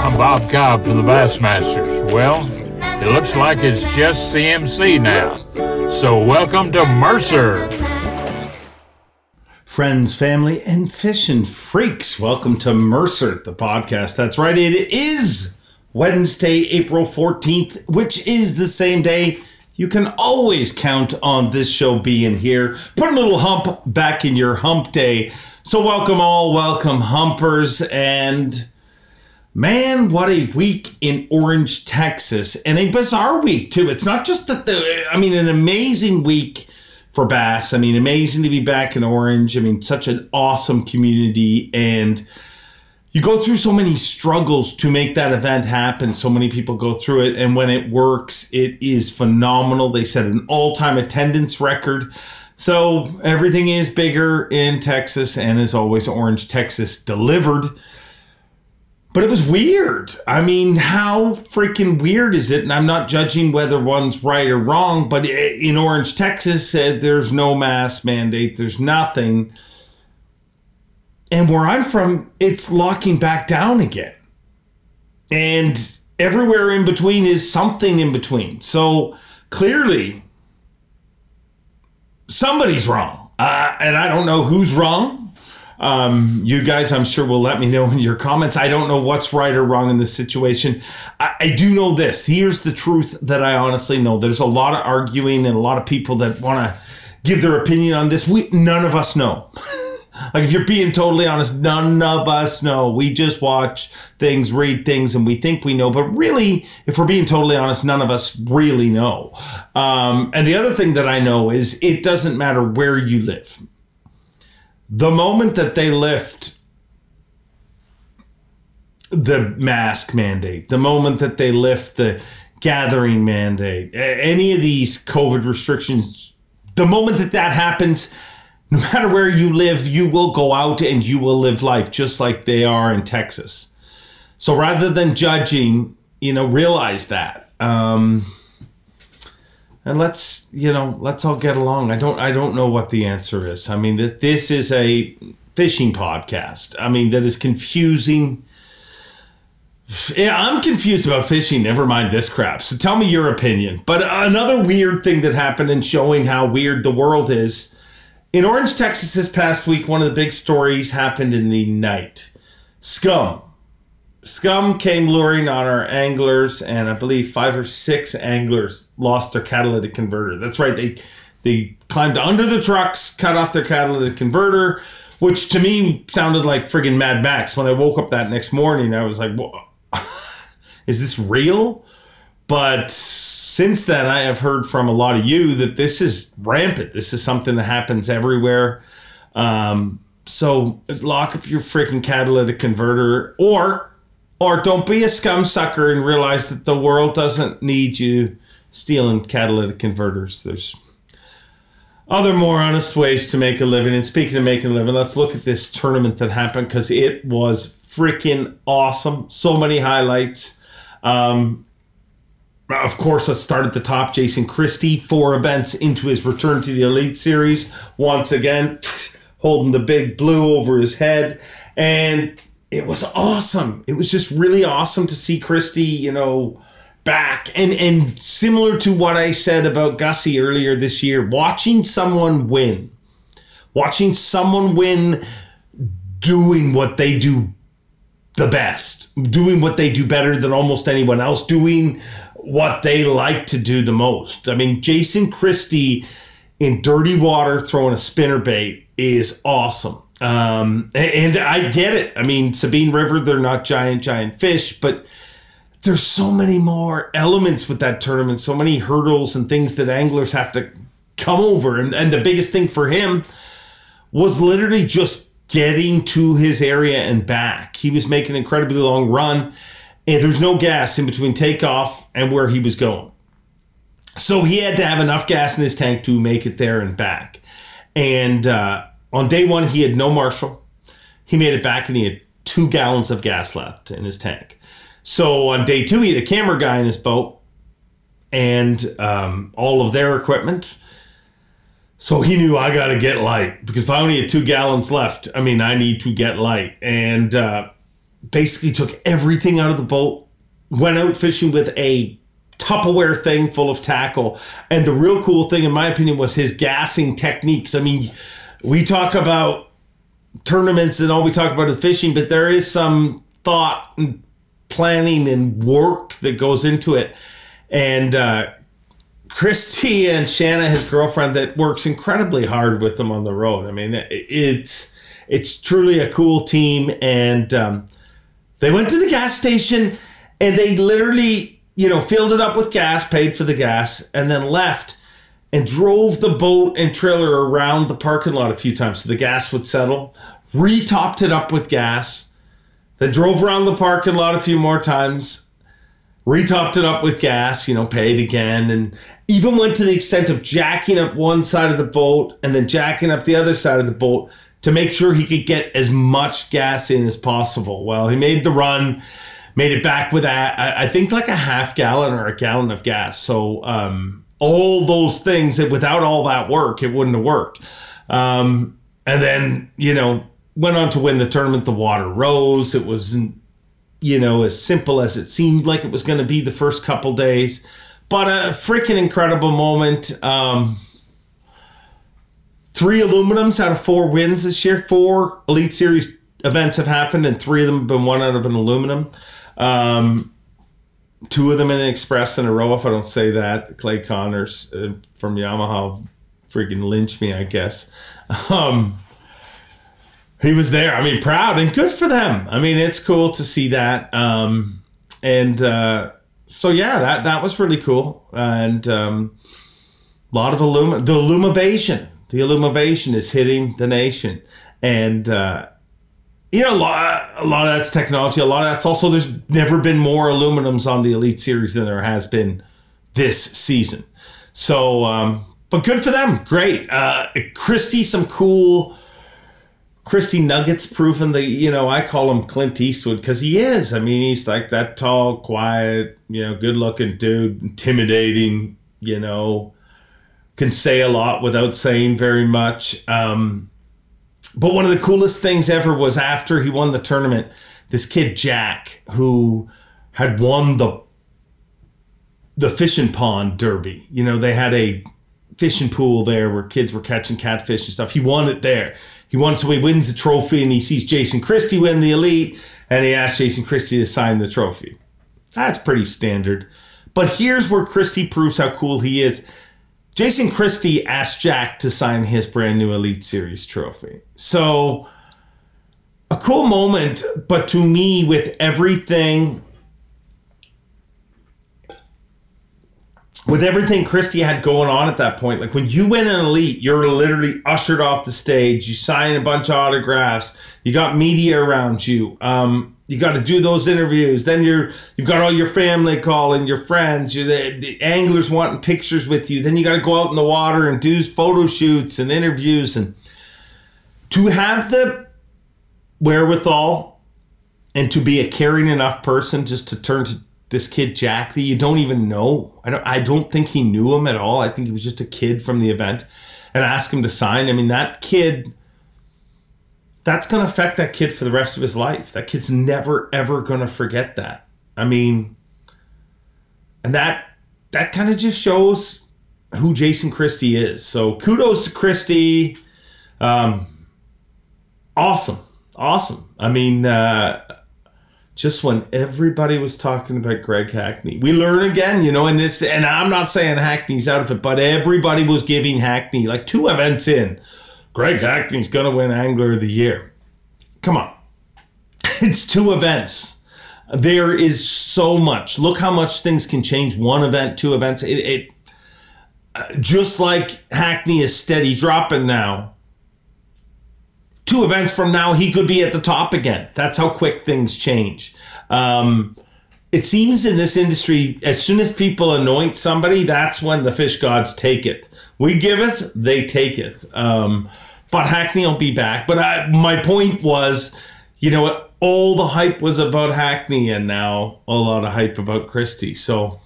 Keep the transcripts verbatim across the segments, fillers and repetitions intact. I'm Bob Cobb from the Bassmasters. Well, it looks like it's just C M C now. So welcome to Mercer. Friends, family, and fishing freaks, welcome to Mercer, the podcast. That's right, it is Wednesday, April fourteenth, which is the same day. You can always count on this show being here. Put a little hump back in your hump day. So welcome all, welcome humpers, and man, what a week in Orange, Texas, and a bizarre week too. It's not just that the, I mean, an amazing week for bass. I mean, amazing to be back in Orange. I mean, such an awesome community, and you go through so many struggles to make that event happen. So many people go through it, and when it works, it is phenomenal. They set an all-time attendance record. So everything is bigger in Texas, and as always, Orange, Texas delivered. But it was weird. I mean, how freaking weird is it? And I'm not judging whether one's right or wrong, but in Orange, Texas, said there's no mask mandate. There's nothing. And where I'm from, it's locking back down again. And everywhere in between is something in between. So clearly, somebody's wrong. Uh, and I don't know who's wrong. Um, you guys, I'm sure, will let me know in your comments. I don't know what's right or wrong in this situation. I, I do know this. Here's the truth that I honestly know. There's a lot of arguing and a lot of people that want to give their opinion on this. We, none of us know. Like, if you're being totally honest, none of us know. We just watch things, read things, and we think we know. But really, if we're being totally honest, none of us really know. Um, and the other thing that I know is it doesn't matter where you live. The moment that they lift the mask mandate, the moment that they lift the gathering mandate, any of these COVID restrictions, the moment that that happens, no matter where you live, you will go out and you will live life just like they are in Texas. So rather than judging, you know, realize that. Um, And let's, you know, let's all get along. I don't I don't know what the answer is. I mean, this, this is a fishing podcast. I mean, that is confusing. Yeah, I'm confused about fishing. Never mind this crap. So tell me your opinion. But another weird thing that happened and showing how weird the world is. In Orange, Texas this past week, one of the big stories happened in the night. Scum. Scum came luring on our anglers, and I believe five or six anglers lost their catalytic converter. That's right. They they climbed under the trucks, cut off their catalytic converter, which to me sounded like friggin' Mad Max. When I woke up that next morning, I was like, whoa, is this real? But since then, I have heard from a lot of you that this is rampant. This is something that happens everywhere. Um, so lock up your friggin' catalytic converter, or... Or don't be a scum sucker and realize that the world doesn't need you stealing catalytic converters. There's other more honest ways to make a living. And speaking of making a living, let's look at this tournament that happened, because it was freaking awesome. So many highlights. Um, of course, let's start at the top. Jason Christie, four events into his return to the Elite Series. Once again, holding the big blue over his head. And... it was awesome. It was just really awesome to see Christie, you know, back. And and similar to what I said about Gussie earlier this year, watching someone win, watching someone win doing what they do the best, doing what they do better than almost anyone else, doing what they like to do the most. I mean, Jason Christie in dirty water throwing a spinnerbait is awesome. Um, and I get it. I mean, Sabine River, they're not giant, giant fish, but there's so many more elements with that tournament, so many hurdles and things that anglers have to come over. And, and the biggest thing for him was literally just getting to his area and back. He was making an incredibly long run, and there's no gas in between takeoff and where he was going. So he had to have enough gas in his tank to make it there and back. And, uh, on day one, he had no marshal. He made it back, and he had two gallons of gas left in his tank. So on day two, he had a camera guy in his boat and um, all of their equipment. So he knew, I got to get light, because if I only had two gallons left, I mean, I need to get light. And uh, basically took everything out of the boat, went out fishing with a Tupperware thing full of tackle. And the real cool thing, in my opinion, was his gassing techniques. I mean, we talk about tournaments and all we talk about is fishing, but there is some thought and planning and work that goes into it. And uh, Christy and Shanna, his girlfriend, that works incredibly hard with them on the road. I mean, it's it's truly a cool team. And um, they went to the gas station and they literally, you know, filled it up with gas, paid for the gas, and then left and drove the boat and trailer around the parking lot a few times so the gas would settle, re-topped it up with gas, then drove around the parking lot a few more times, re-topped it up with gas, you know, paid again, and even went to the extent of jacking up one side of the boat and then jacking up the other side of the boat to make sure he could get as much gas in as possible. Well, he made the run, made it back with, a, I think, like a half gallon or a gallon of gas. So um, all those things, that without all that work, it wouldn't have worked. Um, and then, you know, went on to win the tournament. The water rose. It was, you know, as simple as it seemed like it was going to be the first couple days, but a freaking incredible moment. Um, three aluminums out of four wins this year. Four Elite Series events have happened, and three of them have been won out of an aluminum. Um, two of them in an express in a row, if I don't say that. Clay Connors uh, from Yamaha freaking lynched me, I guess. Um, He was there. I mean, proud and good for them. I mean, it's cool to see that. Um, and uh, so, yeah, that, that was really cool. And um, a lot of Illuma, the Illumavation. The Illumavation is hitting the nation. And, uh, you know, a lot, a lot of that's technology. A lot of that's also, there's never been more aluminums on the Elite Series than there has been this season. So, um, but good for them. Great. Uh, Christie, some cool... Christy Nuggets proven the, you know, I call him Clint Eastwood because he is. I mean, he's like that tall, quiet, you know, good looking dude, intimidating, you know, can say a lot without saying very much. Um, but one of the coolest things ever was after he won the tournament, this kid, Jack, who had won the, the fishing pond derby. You know, they had a fishing pool there where kids were catching catfish and stuff. He won it there. He won, so he wins the trophy, and he sees Jason Christie win the Elite, and he asks Jason Christie to sign the trophy. That's pretty standard. But here's where Christie proves how cool he is. Jason Christie asked Jack to sign his brand new Elite Series trophy. So a cool moment, but to me, with everything, with everything Christie had going on at that point, like when you win an Elite, you're literally ushered off the stage. You sign a bunch of autographs. You got media around you. Um, you got to do those interviews. Then you're, you've got all your family calling, your friends, you're the, the anglers wanting pictures with you. Then you got to go out in the water and do photo shoots and interviews. And to have the wherewithal and to be a caring enough person just to turn to this kid, Jack, that you don't even know. I don't I don't think he knew him at all. I think he was just a kid from the event, and ask him to sign. I mean, that kid, that's going to affect that kid for the rest of his life. That kid's never, ever going to forget that. I mean, and that that kind of just shows who Jason Christie is. So kudos to Christie. Um, awesome. Awesome. I mean, uh, just when everybody was talking about Greg Hackney. We learn again, you know, in this, and I'm not saying Hackney's out of it, but everybody was giving Hackney, like two events in, Greg Hackney's going to win Angler of the Year. Come on. It's two events. There is so much. Look how much things can change. One event, two events. It, it uh, just like Hackney is steady dropping now. Two events from now, he could be at the top again. That's how quick things change. Um, it seems in this industry, as soon as people anoint somebody, that's when the fish gods take it. We giveth, they taketh. Um, but Hackney will be back. But I, my point was, you know, all the hype was about Hackney, and now a lot of hype about Christie. So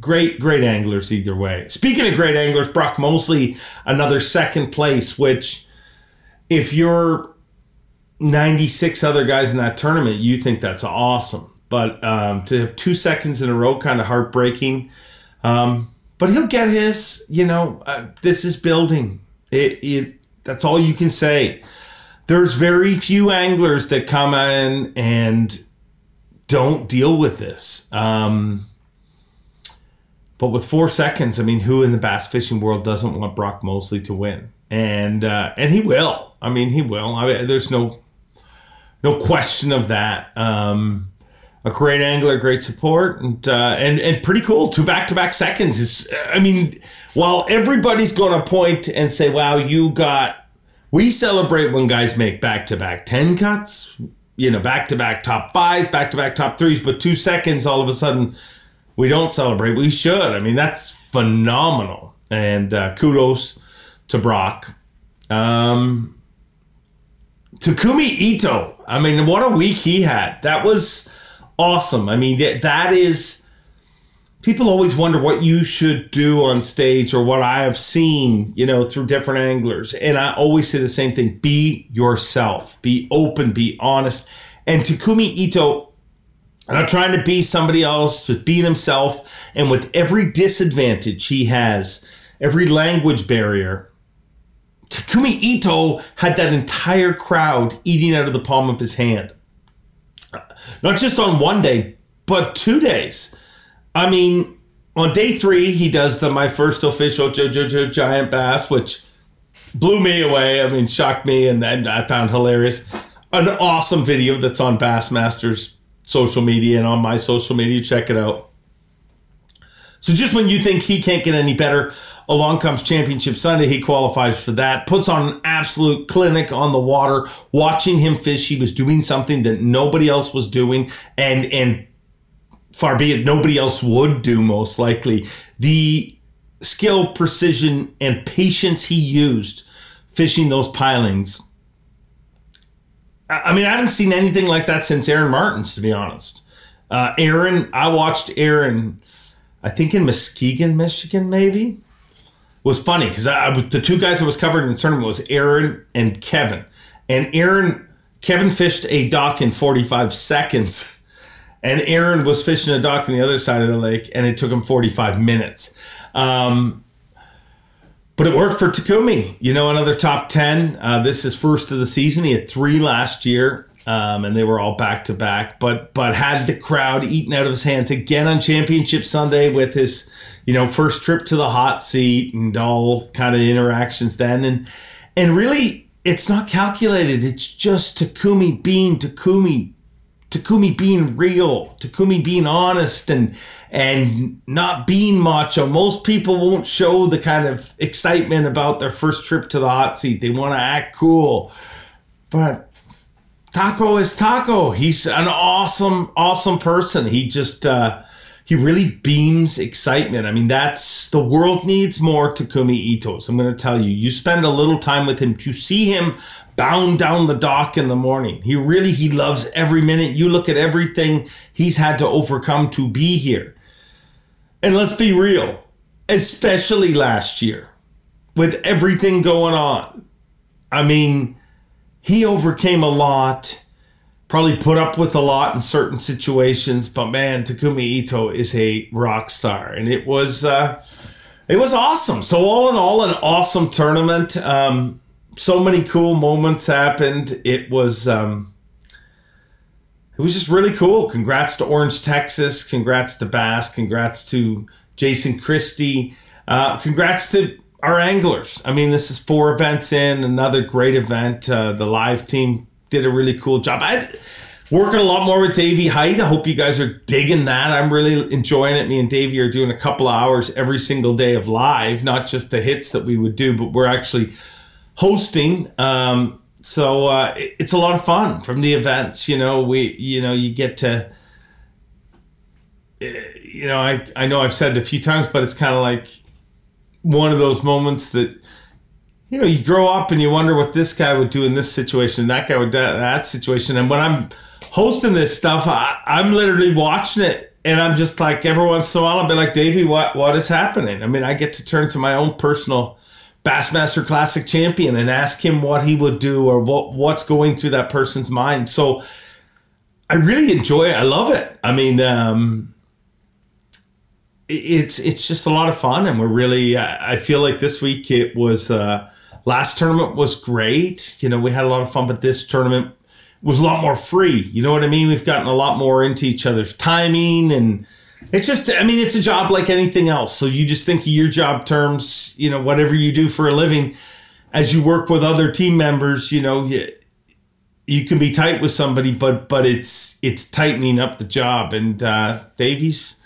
great, great anglers either way. Speaking of great anglers, Brock Mosley, another second place, which... if you're ninety-six other guys in that tournament, you think that's awesome. But um, to have two seconds in a row, kind of heartbreaking. Um, but he'll get his, you know, uh, this is building. It, it. That's all you can say. There's very few anglers that come in and don't deal with this. Um, but with four seconds, I mean, who in the bass fishing world doesn't want Brock Mosley to win? And uh, and he will. I mean, he will. I mean, there's no no question of that. Um, a great angler, great support, and uh, and and pretty cool. Two back-to-back seconds is. I mean, while everybody's going to point and say, "Wow, you got," we celebrate when guys make back-to-back ten cuts. You know, back-to-back top fives, back-to-back top threes. But two seconds, all of a sudden, we don't celebrate. We should. I mean, that's phenomenal. And uh, kudos to Brock. Um, Takumi Ito. I mean, what a week he had. That was awesome. I mean, that, that is... People always wonder what you should do on stage or what I have seen, you know, through different anglers. And I always say the same thing. Be yourself. Be open. Be honest. And Takumi Ito, not trying to be somebody else, but being himself. And with every disadvantage he has, every language barrier, Takumi Ito had that entire crowd eating out of the palm of his hand. Not just on one day, but two days. I mean, on day three, he does the my first official j- j- j- giant bass, which blew me away. I mean, shocked me, and, and I found hilarious. An awesome video that's on Bassmasters social media and on my social media. Check it out. So just when you think he can't get any better, along comes Championship Sunday. He qualifies for that. Puts on an absolute clinic on the water. Watching him fish, he was doing something that nobody else was doing, and and. Far be it, nobody else would do, most likely. The skill, precision, and patience he used fishing those pilings. I mean, I haven't seen anything like that since Aaron Martens, to be honest. Uh, Aaron, I watched Aaron, I think in Muskegon, Michigan, maybe. It was funny, because I, I, the two guys that was covered in the tournament was Aaron and Kevin. And Aaron, Kevin fished a dock in forty-five seconds. And Aaron was fishing a dock on the other side of the lake, and it took him forty-five minutes. Um, but it worked for Takumi. You know, another top ten. Uh, this is first of the season. He had three last year, um, and they were all back-to-back. But but had the crowd eaten out of his hands again on Championship Sunday with his, you know, first trip to the hot seat and all kind of interactions then. And, and really, it's not calculated. It's just Takumi being Takumi. Takumi being real, Takumi being honest and and not being macho. Most people won't show the kind of excitement about their first trip to the hot seat. They want to act cool. But Taco is Taco. He's an awesome, awesome person. He just, uh, he really beams excitement. I mean, that's, the world needs more Takumi Itos. I'm going to tell you, you spend a little time with him to see him bound down the dock in the morning. He really, he loves every minute. You look at everything he's had to overcome to be here. And let's be real, especially last year with everything going on. I mean, he overcame a lot, probably put up with a lot in certain situations, but man, Takumi Ito is a rock star. And it was, uh, it was awesome. So all in all, an awesome tournament. Um, So many cool moments happened. It was um, it was just really cool. Congrats to Orange, Texas. Congrats to Bass. Congrats to Jason Christie. Uh, congrats to our anglers. I mean, this is four events in, another great event. Uh, the live team did a really cool job. I'm working a lot more with Davy Hite. I hope you guys are digging that. I'm really enjoying it. Me and Davy are doing a couple of hours every single day of live, not just the hits that we would do, but we're actually hosting, um, so uh, it's a lot of fun from the events. You know, we, you know, you get to, you know, I, I know I've said it a few times, but it's kind of like one of those moments that, you know, you grow up and you wonder what this guy would do in this situation, that guy would do in that situation. And when I'm hosting this stuff, I, I'm literally watching it, and I'm just like, every once in a while, I'll be like, Davey, what, what is happening? I mean, I get to turn to my own personal Bassmaster Classic champion and ask him what he would do or what what's going through that person's mind. So I really enjoy it. I love it. I mean, um, it's it's just a lot of fun, and we're really. I feel like this week it was. Uh, last tournament was great. You know, we had a lot of fun, but this tournament was a lot more free. You know what I mean? We've gotten a lot more into each other's timing, and it's just. I mean, it's a job like anything else. So you just think of your job terms. You know, whatever you do for a living, as you work with other team members, you know. You, You can be tight with somebody, but but it's it's tightening up the job. And uh, Davy's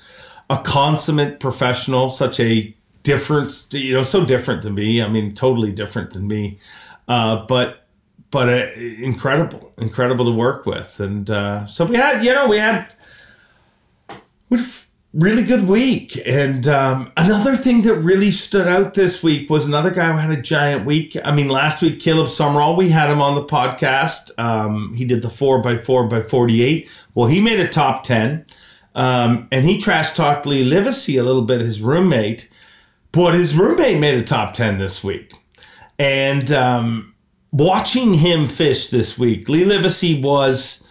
a consummate professional, such a different, you know, so different than me. I mean, totally different than me, uh, but but uh, incredible, incredible to work with. And uh, so we had, you know, we had we had a really good week. And um, another thing that really stood out this week was another guy who had a giant week. I mean, last week, Caleb Summerall, we had him on the podcast. Um, he did the four by four by forty-eight. Well, he made a top ten. Um, and he trash talked Lee Livesay a little bit, his roommate. But his roommate made a top ten this week. And um, watching him fish this week, Lee Livesay was,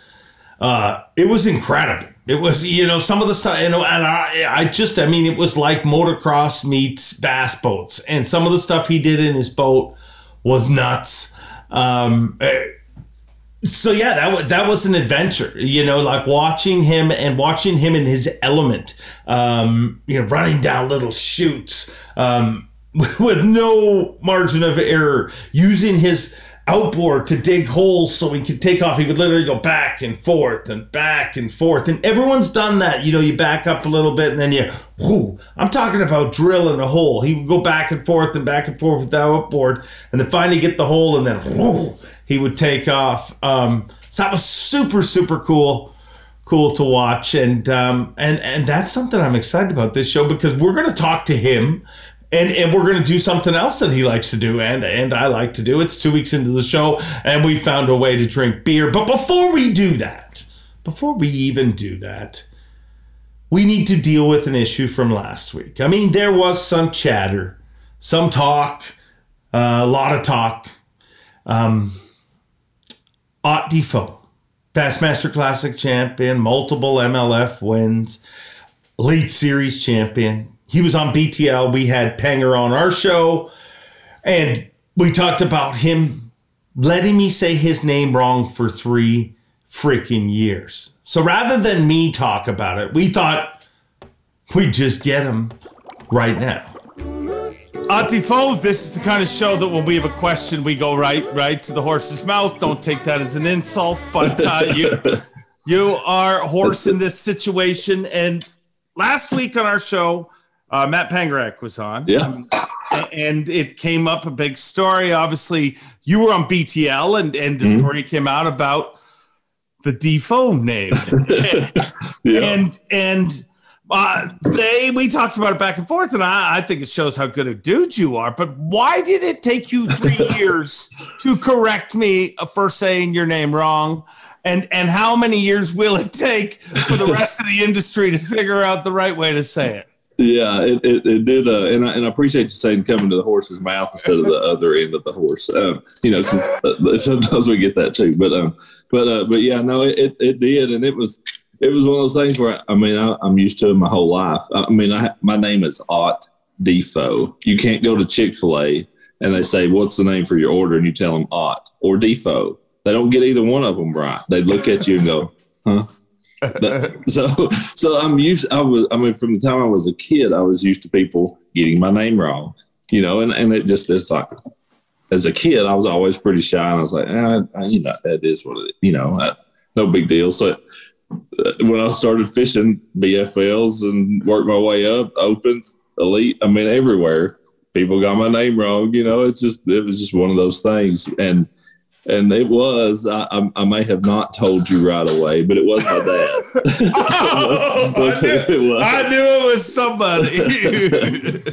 uh, it was incredible. It was, you know, some of the stuff, you know, and I, I just, I mean, it was like motocross meets bass boats. And some of the stuff he did in his boat was nuts. Um, so, yeah, that, w- that was an adventure, you know, like watching him and watching him in his element, um, you know, running down little chutes um, with no margin of error, using his outboard to dig holes so he could take off. He would literally go back and forth and back and forth. And everyone's done that. You know, you back up a little bit and then you, whoo, I'm talking about drilling a hole. He would go back and forth and back and forth with that outboard and then finally get the hole and then, whoo, he would take off. Um, so that was super, super cool, cool to watch. And, um, and, and that's something I'm excited about this show because we're going to talk to him. And and we're going to do something else that he likes to do and and I like to do. It's two weeks into the show and we found a way to drink beer. But before we do that, before we even do that, we need to deal with an issue from last week. I mean, there was some chatter, some talk, uh, a lot of talk. Um, Ott Defoe, Bassmaster Classic champion, multiple M L F wins, Elite Series champion. He was on B T L. We had Panger on our show, and we talked about him letting me say his name wrong for three freaking years. So rather than me talk about it, we thought we'd just get him right now. Ott Defoe, this is the kind of show that when we have a question, we go right, right to the horse's mouth. Don't take that as an insult, but uh, you, you are a horse in this situation. And last week on our show, Uh, Matt Pangarek was on. Yeah. Um, and it came up a big story. Obviously, you were on B T L, and, and the mm-hmm. story came out about the Defoe name. yeah. And and uh, they we talked about it back and forth, and I, I think it shows how good a dude you are. But why did it take you three years to correct me for saying your name wrong? And and how many years will it take for the rest of the industry to figure out the right way to say it? Yeah, it, it, it did. Uh, and, I, and I appreciate you saying coming to the horse's mouth instead of the other end of the horse, um, you know, because uh, sometimes we get that too. But um, but uh, but yeah, no, it, it did. And it was it was one of those things where, I mean, I, I'm used to it my whole life. I mean, I, my name is Ott Defoe. You can't go to Chick-fil-A and they say, what's the name for your order? And you tell them Ott or Defoe. They don't get either one of them right. They look at you and go, huh? That, so, so I'm used. I was. I mean, from the time I was a kid, I was used to people getting my name wrong, you know. And, and it just it's like, as a kid, I was always pretty shy, and I was like, eh, I, you know, that is what it is, you know, I, no big deal. So, uh, when I started fishing B F Ls and worked my way up, opens, elite, I mean, everywhere, people got my name wrong. You know, it's just it was just one of those things, and. And it was, I, I, I may have not told you right away, but it was my dad. oh, it was, it was, I, knew, it was. I knew it was somebody.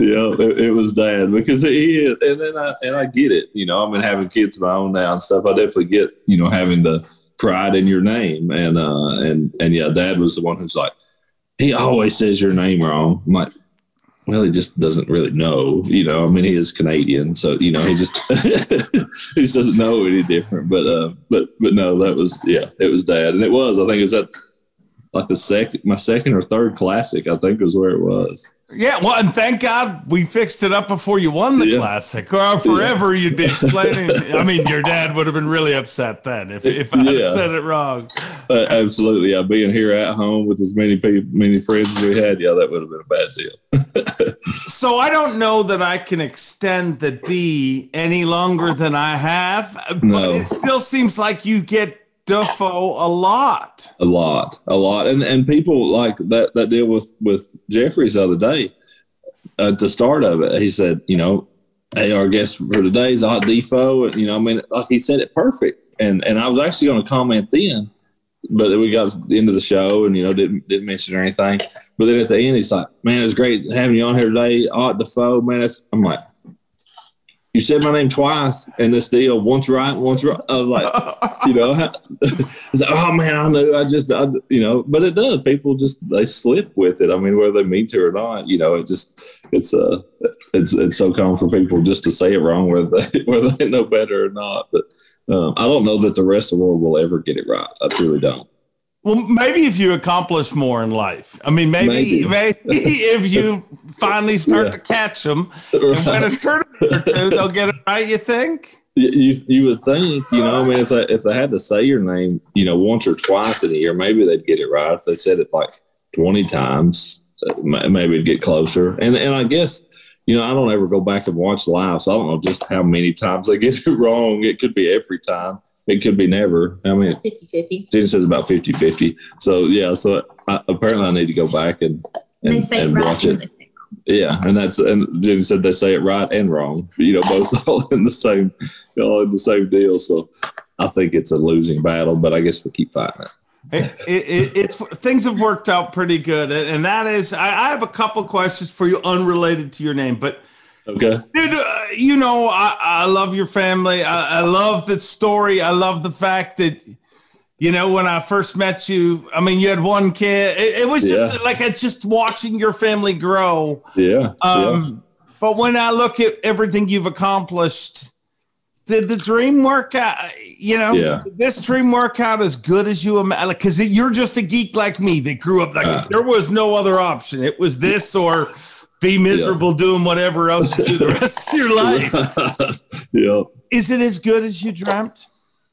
yeah, it, it was dad because he is. And then I, and I get it, you know, I mean, having kids of my own now and stuff, I definitely get, you know, having the pride in your name. And, uh, and, and yeah, dad was the one who's like, he always says your name wrong. I'm like, well, he just doesn't really know, you know, I mean, he is Canadian, so, you know, he just, he just doesn't know any different, but, uh, but, but no, that was, yeah, it was Dad. And it was, I think it was at like the second, my second or third classic, I think was where it was. Yeah. Well, and thank God we fixed it up before you won the yeah. classic, or forever yeah. you'd be explaining. I mean, your dad would have been really upset then if, if I yeah. said it wrong. Uh, absolutely. Yeah. Being here at home with as many people, many friends as we had. Yeah. That would have been a bad deal. So I don't know that I can extend the D any longer than I have, but no. It still seems like you get Defoe a lot, a lot, a lot, and and people like that that deal with with Jeffries the other day uh, at the start of it. He said, you know, hey, our guest for today is Ott Defoe, and you know, I mean, like he said it perfect, and and I was actually going to comment then, but we got to the end of the show, and you know, didn't didn't mention or anything. But then at the end, he's like, man, it's great having you on here today, Ott Defoe, man. That's, I'm like, you said my name twice in this deal, once right, once right. I was like, you know, I was like, oh man, I know. I just, I, you know, but it does. People just, they slip with it. I mean, whether they mean to or not, you know, it just, it's uh, it's it's so common for people just to say it wrong, whether they, whether they know better or not. But um, I don't know that the rest of the world will ever get it right. I truly don't. Well, maybe if you accomplish more in life. I mean, maybe maybe, maybe if you finally start yeah. to catch them, right. and win a tournament or two, they'll get it right, you think? You you would think, you know, I mean, if they, if they had to say your name, you know, once or twice in a year, maybe they'd get it right. If they said it like twenty times, maybe it'd get closer. And and I guess, you know, I don't ever go back and watch live, so I don't know just how many times they get it wrong. It could be every time. It could be never. I mean, fifty fifty. Jenny says about fifty fifty. So, yeah, so I, apparently I need to go back and, and, they say and right watch and it. They say wrong. Yeah, and that's and Jenny said they say it right and wrong, you know, both all in the same all in the same deal. So I think it's a losing battle, but I guess we'll keep fighting it. It, it, it, it's things have worked out pretty good. And that is, I, I have a couple questions for you unrelated to your name, but okay. Dude, uh, you know, I, I love your family. I, I love the story. I love the fact that, you know, when I first met you, I mean, you had one kid. It, it was yeah. just like I just watching your family grow. Yeah. Um, yeah. But when I look at everything you've accomplished, did the dream work out? You know, yeah. did this dream work out as good as you imagine? Because you're just a geek like me that grew up like uh, there was no other option. It was this or be miserable yeah. doing whatever else you do the rest of your life. yeah. Is it as good as you dreamt?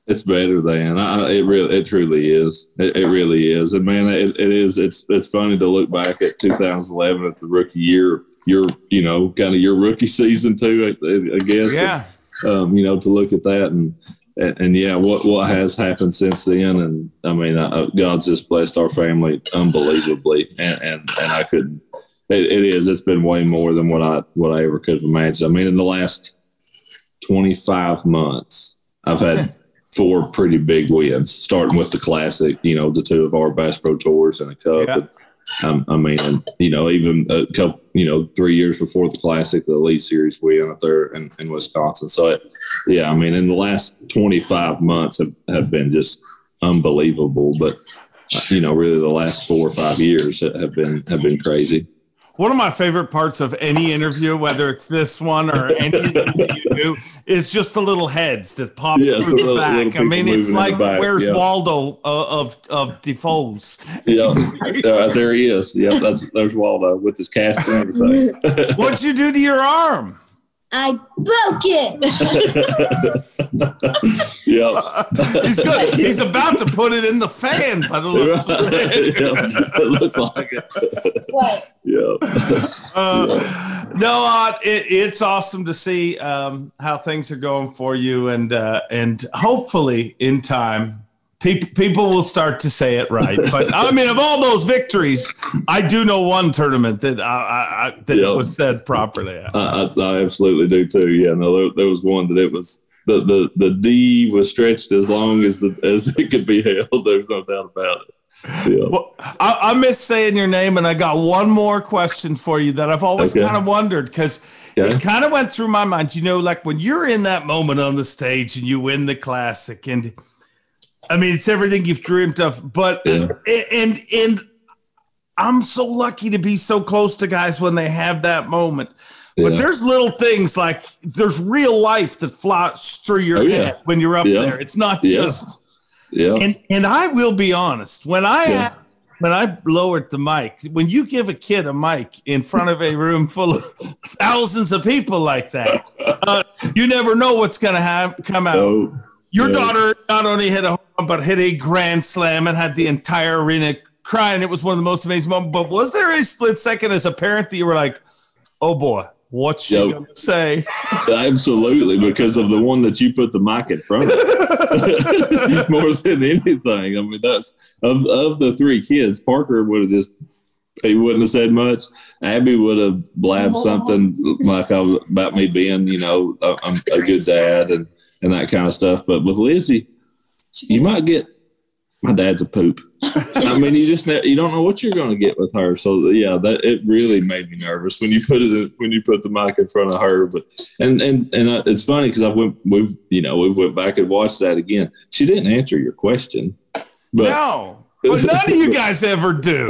It's better than I, it really, it truly is. It, it really is. And man, it, it is. It's, it's funny to look back at two thousand eleven at the rookie year, your, you know, kind of your rookie season too, I, I guess. Yeah. And, um, you know, to look at that and, and, and yeah, what, what has happened since then. And I mean, I, God's just blessed our family unbelievably. And, and, and I couldn't, It, it is. It's been way more than what I what I ever could have imagined. I mean, in the last twenty-five months, I've had four pretty big wins, starting with the Classic, you know, the two of our Bass Pro Tours and a Cup. Yeah. And, um, I mean, and, you know, even a couple, you know, three years before the Classic, the Elite Series win up there in, in Wisconsin. So, it, yeah, I mean, in the last twenty-five months have, have been just unbelievable. But, you know, really the last four or five years have been have been crazy. One of my favorite parts of any interview, whether it's this one or any interview you do, is just the little heads that pop yeah, through the little, back. Little I mean, it's like, where's yeah. Waldo of of Defoe's? Yeah, uh, there he is. Yeah, that's there's Waldo with his cast and everything. What'd you do to your arm? I broke it. yeah. He's good. He's about to put it in the fan by the looks of it. Yeah. It looked like it. What? Yeah. Uh, yeah. No, uh, it, it's awesome to see um, how things are going for you. And uh, and hopefully in time, People, people will start to say it right, but I mean, of all those victories, I do know one tournament that I, I that yeah. was said properly. I, I, I absolutely do too. Yeah, no, there, there was one that it was the, the the D was stretched as long as the as it could be held. There's no doubt about it. Yeah. Well, I, I miss saying your name, and I got one more question for you that I've always okay. kind of wondered because. Yeah. It kind of went through my mind. You know, like when you're in that moment on the stage and you win the Classic and. I mean, it's everything you've dreamed of, but yeah. and and I'm so lucky to be so close to guys when they have that moment. Yeah. But there's little things like there's real life that flies through your oh, yeah. head when you're up yeah. there. It's not yeah. just. Yeah. And and I will be honest. When I yeah. when I lowered the mic, when you give a kid a mic in front of a room full of thousands of people like that, uh, you never know what's going to have come out. No. Your no. daughter not only hit a home run, but hit a grand slam and had the entire arena crying. It was one of the most amazing moments. But was there a split second as a parent that you were like, "Oh boy, what's she Yo, gonna say?" Absolutely, because of the one that you put the mic in front of. More than anything, I mean, that's of of the three kids, Parker would have just he wouldn't have said much. Abby would have blabbed oh. something like I was, about me being, you know, a, I'm a good dad and and that kind of stuff. But with Lizzie, you might get. My dad's a poop. I mean, you just you don't know what you're going to get with her. So yeah, that it really made me nervous when you put it when you put the mic in front of her. But and and and I, it's funny because I've went we've you know we've went back and watched that again. She didn't answer your question. But, no, but none of you guys ever do.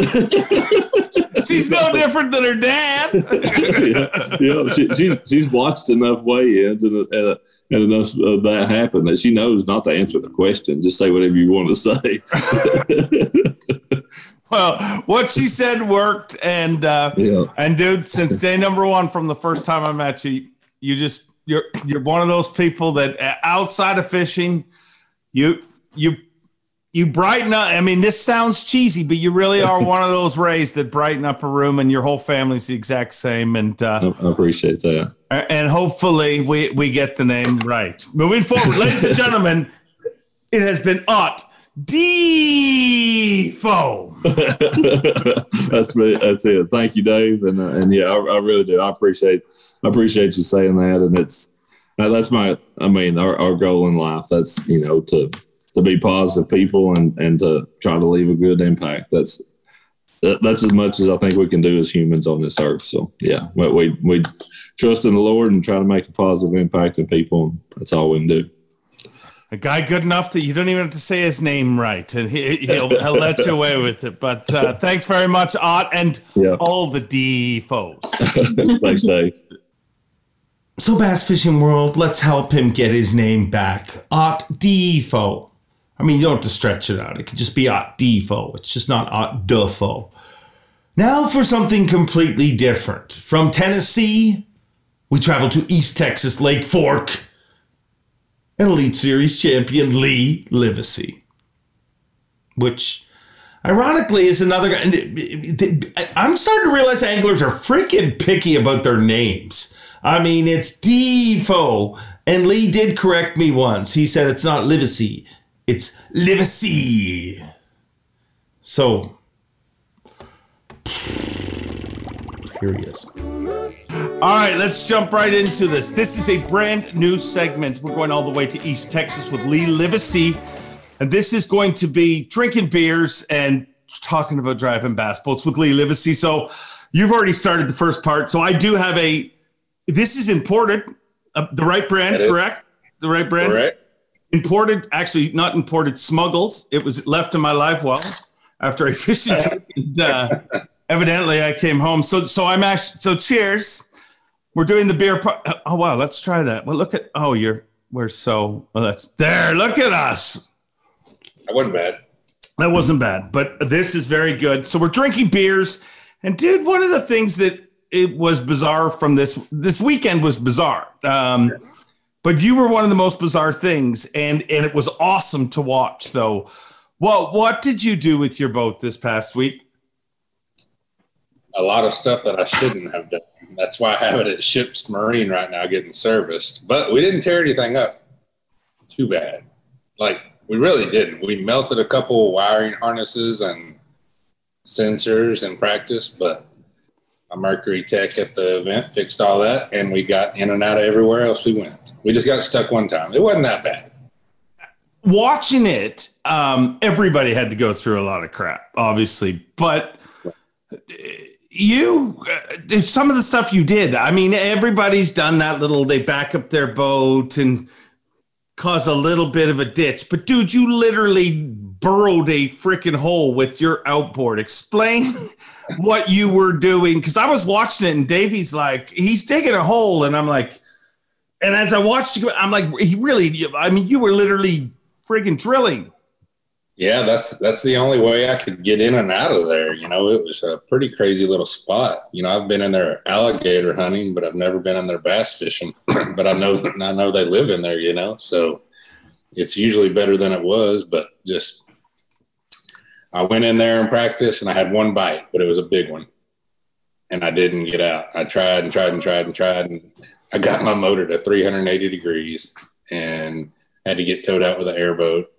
She's no different than her dad. yeah, yeah she, she, she's watched enough weigh-ins and, and, and enough of that happen that she knows not to answer the question. Just say whatever you want to say. Well, what she said worked. And, uh, yeah. and dude, since day number one from the first time I met you, you just you're you're one of those people that outside of fishing, you you – You brighten up. I mean, this sounds cheesy, but you really are one of those rays that brighten up a room, and your whole family's the exact same. And uh, I appreciate that. And hopefully, we we get the name right. Moving forward, ladies and gentlemen, it has been Ott Defoe. That's me. That's it. Thank you, Dave. And uh, and yeah, I, I really do. I appreciate I appreciate you saying that. And it's that's my. I mean, our, our goal in life. That's you know to. to be positive people and, and to try to leave a good impact. That's, that, that's as much as I think we can do as humans on this earth. So yeah, we, we trust in the Lord and try to make a positive impact in people. And that's all we can do. A guy good enough that you don't even have to say his name right. And he, he'll, he'll let you away with it, but uh, thanks very much, Ott, and yeah. all the Defoes. Thanks, Dave. So Bass Fishing World, let's help him get his name back. Ott Defoe. I mean, you don't have to stretch it out. It could just be Ott Defoe. It's just not Ott Defoe. Now for something completely different. From Tennessee, we travel to East Texas, Lake Fork, and Elite Series champion Lee Livesay, which, ironically, is another guy. I'm starting to realize anglers are freaking picky about their names. I mean, it's Defoe, and Lee did correct me once. He said it's not Livesay. It's Livesay. So, here he is. All right, let's jump right into this. This is a brand new segment. We're going all the way to East Texas with Lee Livesay. And this is going to be drinking beers and talking about driving bass boats with Lee Livesay. So, you've already started the first part. So, I do have a, this is imported, uh, the right brand, correct? The right brand? Correct. Imported, actually not imported, smuggled. It was left in my live well after a fishing trip. And, uh, evidently, I came home. So, so I'm actually. So, cheers. We're doing the beer part. Oh wow, let's try that. Well, look at. Oh, you're. We're so. Well, that's there. Look at us. That wasn't bad. That wasn't bad, but this is very good. So we're drinking beers, and dude, one of the things that it was bizarre from this this weekend was bizarre. Um, yeah. But you were one of the most bizarre things, and, and it was awesome to watch, though. Well, what did you do with your boat this past week? A lot of stuff that I shouldn't have done. That's why I have it at Ships Marine right now getting serviced. But we didn't tear anything up too bad. Like, we really didn't. We melted a couple wiring harnesses and sensors in practice, but a Mercury tech at the event fixed all that, and we got in and out of everywhere else we went. We just got stuck one time. It wasn't that bad. Watching it, um, everybody had to go through a lot of crap, obviously. But you, uh, some of the stuff you did, I mean, everybody's done that little, they back up their boat and cause a little bit of a ditch. But, dude, you literally burrowed a freaking hole with your outboard. Explain what you were doing. Because I was watching it, and Davy's like, he's digging a hole. And I'm like, and as I watched you, I'm like, he really, I mean, you were literally freaking drilling. Yeah, that's that's the only way I could get in and out of there. You know, it was a pretty crazy little spot. You know, I've been in there alligator hunting, but I've never been in there bass fishing. But I know I know they live in there, you know, so it's usually better than it was. But just I went in there and practiced, and I had one bite, but it was a big one. And I didn't get out. I tried and tried and tried and tried. And I got my motor to three hundred eighty degrees and had to get towed out with an airboat.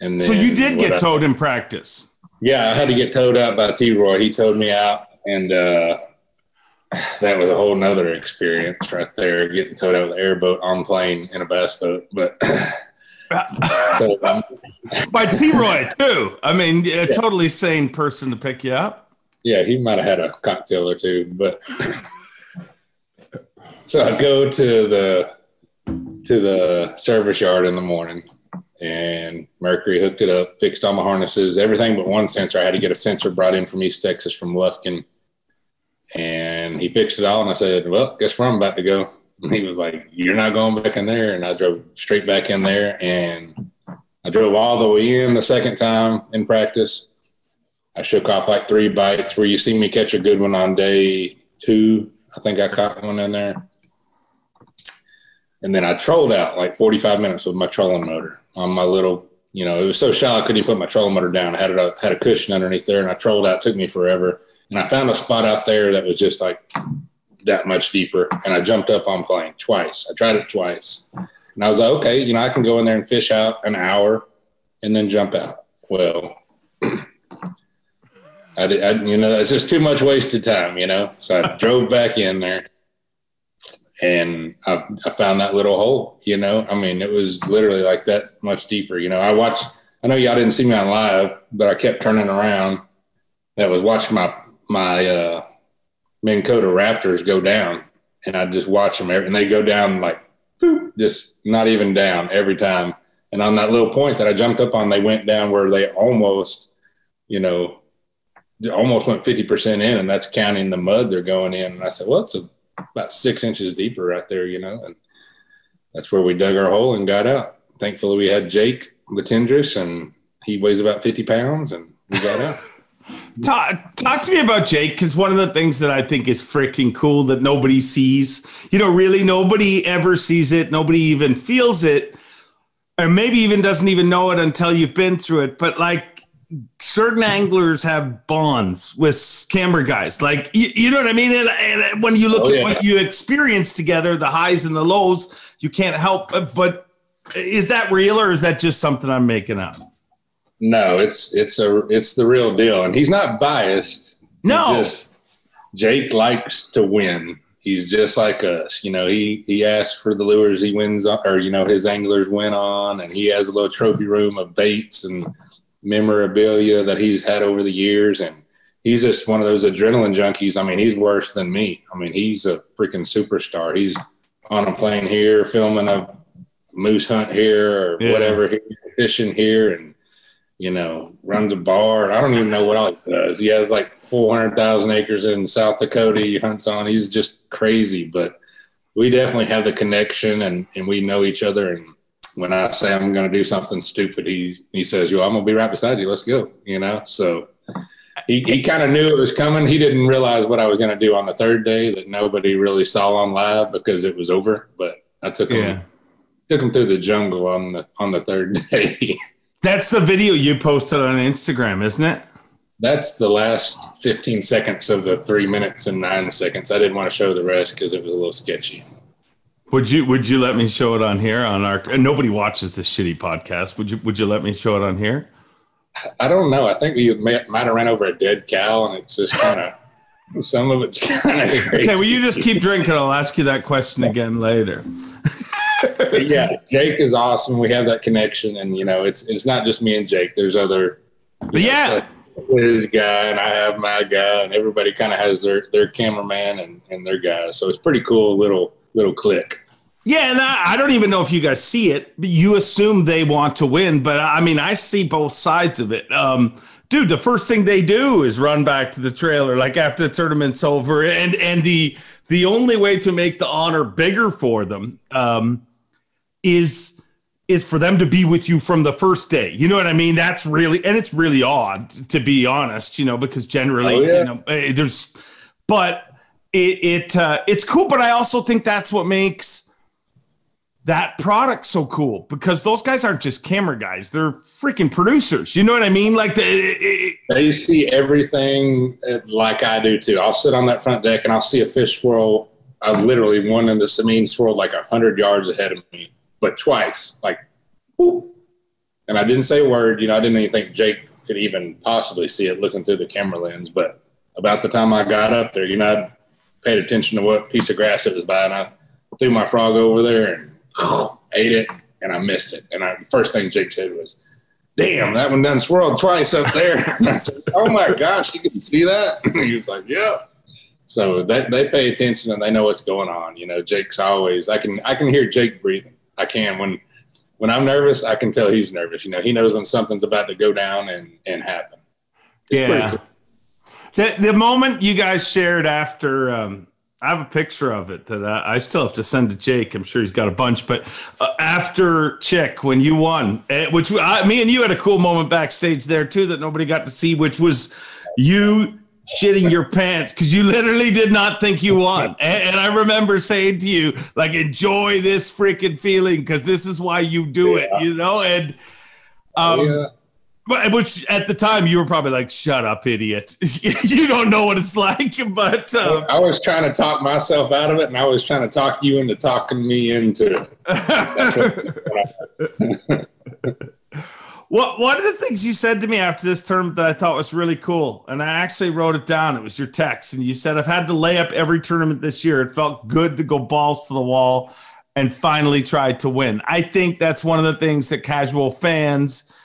And then so you did get I, towed in practice. Yeah, I had to get towed out by T-Roy. He towed me out, and uh, that was a whole nother experience right there, getting towed out with an airboat on plane in a bass boat. But so, um, by T-Roy, too. I mean, a yeah. totally sane person to pick you up. Yeah, he might have had a cocktail or two. But so I go to the to the service yard in the morning. And Mercury hooked it up, fixed all my harnesses, everything but one sensor. I had to get a sensor brought in from East Texas from Lufkin. And he fixed it all, and I said, well, guess where I'm about to go. And he was like, you're not going back in there. And I drove straight back in there, and I drove all the way in the second time in practice. I shook off like three bites where you see me catch a good one on day two. I think I caught one in there. And then I trolled out like forty-five minutes with my trolling motor on my little, you know, it was so shallow I couldn't even put my trolling motor down. I had a, had a cushion underneath there, and I trolled out. It took me forever. And I found a spot out there that was just like that much deeper, and I jumped up on plane twice. I tried it twice. And I was like, okay, you know, I can go in there and fish out an hour and then jump out. Well, I, did, I you know, it's just too much wasted time, you know. So I drove back in there. And I, I found that little hole, you know. I mean, it was literally like that much deeper, you know. I watched – I know y'all didn't see me on live, but I kept turning around. That was watching my my uh, Minn Kota Raptors go down, and I just watch them. Every, and they go down like, boop, just not even down every time. And on that little point that I jumped up on, they went down where they almost, you know, almost went fifty percent in, and that's counting the mud they're going in. And I said, well, it's a – about six inches deeper right there, you know, and that's where we dug our hole and got out. Thankfully, we had Jake the Tendris, and he weighs about fifty pounds, and we got out. talk, talk to me about Jake, because one of the things that I think is freaking cool that nobody sees, you know, really nobody ever sees it, nobody even feels it, and maybe even doesn't even know it until you've been through it, but like, certain anglers have bonds with camera guys. Like, you, you know what I mean? And, and when you look oh, at yeah. what you experience together, the highs and the lows, you can't help. But is that real, or is that just something I'm making up? No, it's, it's a, it's the real deal. And he's not biased. No. Just, Jake likes to win. He's just like us. You know, he, he asks for the lures he wins on, or, you know, his anglers win on, and he has a little trophy room of baits and memorabilia that he's had over the years, and he's just one of those adrenaline junkies. I mean, he's worse than me. I mean, he's a freaking superstar. He's on a plane here, filming a moose hunt here, or yeah. whatever, here, fishing here, and, you know, runs a bar. I don't even know what all he does. He has like four hundred thousand acres in South Dakota he hunts on. He's just crazy, but we definitely have the connection, and, and we know each other, and when I say I'm going to do something stupid, he, he says, yo, I'm going to be right beside you. Let's go. You know? So he, he kind of knew it was coming. He didn't realize what I was going to do on the third day that nobody really saw on live because it was over. But I took him, yeah. took him through the jungle on the, on the third day. That's the video you posted on Instagram, isn't it? That's the last fifteen seconds of the three minutes and nine seconds. I didn't want to show the rest because it was a little sketchy. Would you would you let me show it on here on our? And nobody watches this shitty podcast. Would you would you let me show it on here? I don't know. I think we might, might have ran over a dead cow, and it's just kind of some of it's kind of crazy. Okay, well, you just keep drinking. I'll ask you that question again later. Yeah, Jake is awesome. We have that connection, and you know, it's it's not just me and Jake. There's other. Yeah. Know, there's guy, and I have my guy, and everybody kind of has their their cameraman and and their guy. So it's pretty cool little little click. Yeah, and I, I don't even know if you guys see it, but you assume they want to win. But, I mean, I see both sides of it. Um, dude, the first thing they do is run back to the trailer, like after the tournament's over. And and the the only way to make the honor bigger for them um, is is for them to be with you from the first day. You know what I mean? That's really – and it's really odd, to be honest, you know, because generally, oh, yeah. you know, there's – but it, it uh, it's cool. But I also think that's what makes – that product's so cool, because those guys aren't just camera guys. They're freaking producers. You know what I mean? Like the, it, it, they see everything like I do too. I'll sit on that front deck and I'll see a fish swirl. I literally one in the Sabine swirl like a hundred yards ahead of me, but twice, like, whoop. And I didn't say a word. You know, I didn't even think Jake could even possibly see it looking through the camera lens. But about the time I got up there, you know, I paid attention to what piece of grass it was by, and I threw my frog over there and ate it, and I missed it. And I, the first thing Jake said was, damn, that one done swirled twice up there. And I said, oh my gosh, you can see that? He was like, yeah. So they, they pay attention and they know what's going on. You know, Jake's always, I can I can hear Jake breathing. I can. When when I'm nervous, I can tell he's nervous. You know, he knows when something's about to go down and, and happen. It's yeah. Cool. The, the moment you guys shared after um... – I have a picture of it that I, I still have to send to Jake. I'm sure he's got a bunch. But uh, after Chick, when you won, which I, me and you had a cool moment backstage there too that nobody got to see, which was you shitting your pants because you literally did not think you won. And, and I remember saying to you, like, enjoy this freaking feeling because this is why you do yeah. it, you know? And um, yeah. But which at the time you were probably like, shut up, idiot. You don't know what it's like. But um, I was trying to talk myself out of it, and I was trying to talk you into talking me into it. That's what, well, one of the things you said to me after this tournament that I thought was really cool, and I actually wrote it down. It was your text. And you said, I've had to lay up every tournament this year. It felt good to go balls to the wall and finally tried to win. I think that's one of the things that casual fans –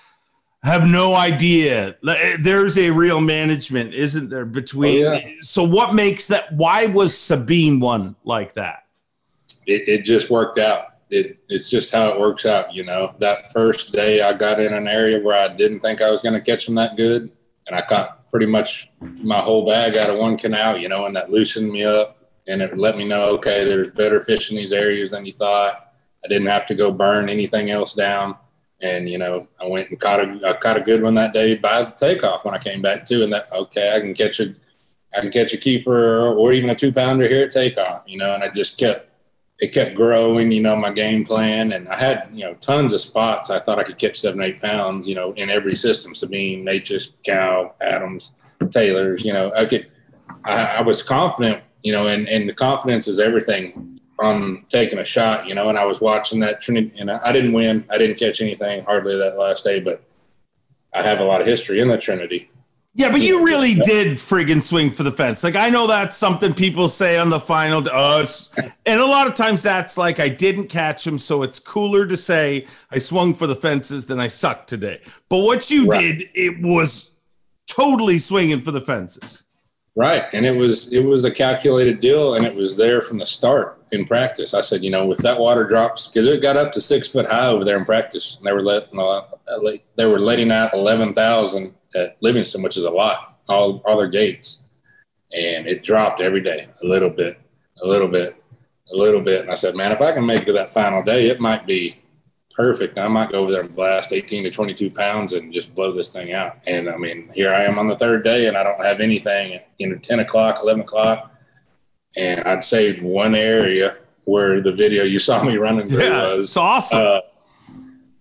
have no idea. There's a real management, isn't there, between oh, yeah. So what makes that, why was Sabine one like that? It, it just worked out. It It's just how it works out, you know. That first day I got in an area where I didn't think I was going to catch them that good, and I caught pretty much my whole bag out of one canal, you know, and that loosened me up, and it let me know, okay, there's better fish in these areas than you thought. I didn't have to go burn anything else down. And, you know, I went and caught a, I caught a good one that day by the takeoff when I came back too. And that, okay, I can catch a, I can catch a keeper or even a two pounder here at takeoff, you know, and I just kept, it kept growing, you know, my game plan. And I had, you know, tons of spots. I thought I could catch seven, eight pounds, you know, in every system, Sabine, Natchez, Cow, Adams, Taylor's, you know, I could, I, I was confident, you know, and, and the confidence is everything. On taking a shot, you know, and I was watching that Trinity, and I didn't win. I didn't catch anything hardly that last day, but I have a lot of history in the Trinity. Yeah, but you, you know, really did friggin' swing for the fence. Like, I know that's something people say on the final. Uh, and a lot of times that's like, I didn't catch him, so it's cooler to say I swung for the fences than I sucked today. But what you right. did, it was totally swinging for the fences. Right, and it was it was a calculated deal, and it was there from the start in practice. I said, you know, if that water drops, because it got up to six foot high over there in practice, and they were letting they were letting out eleven thousand at Livingston, which is a lot, all all their gates, and it dropped every day a little bit, a little bit, a little bit, and I said, man, if I can make it to that final day, it might be perfect. I might go over there and blast eighteen to twenty-two pounds and just blow this thing out. And I mean, here I am on the third day and I don't have anything, you know, ten o'clock, eleven o'clock. And I'd saved one area where the video you saw me running through yeah, was. It's awesome. Uh,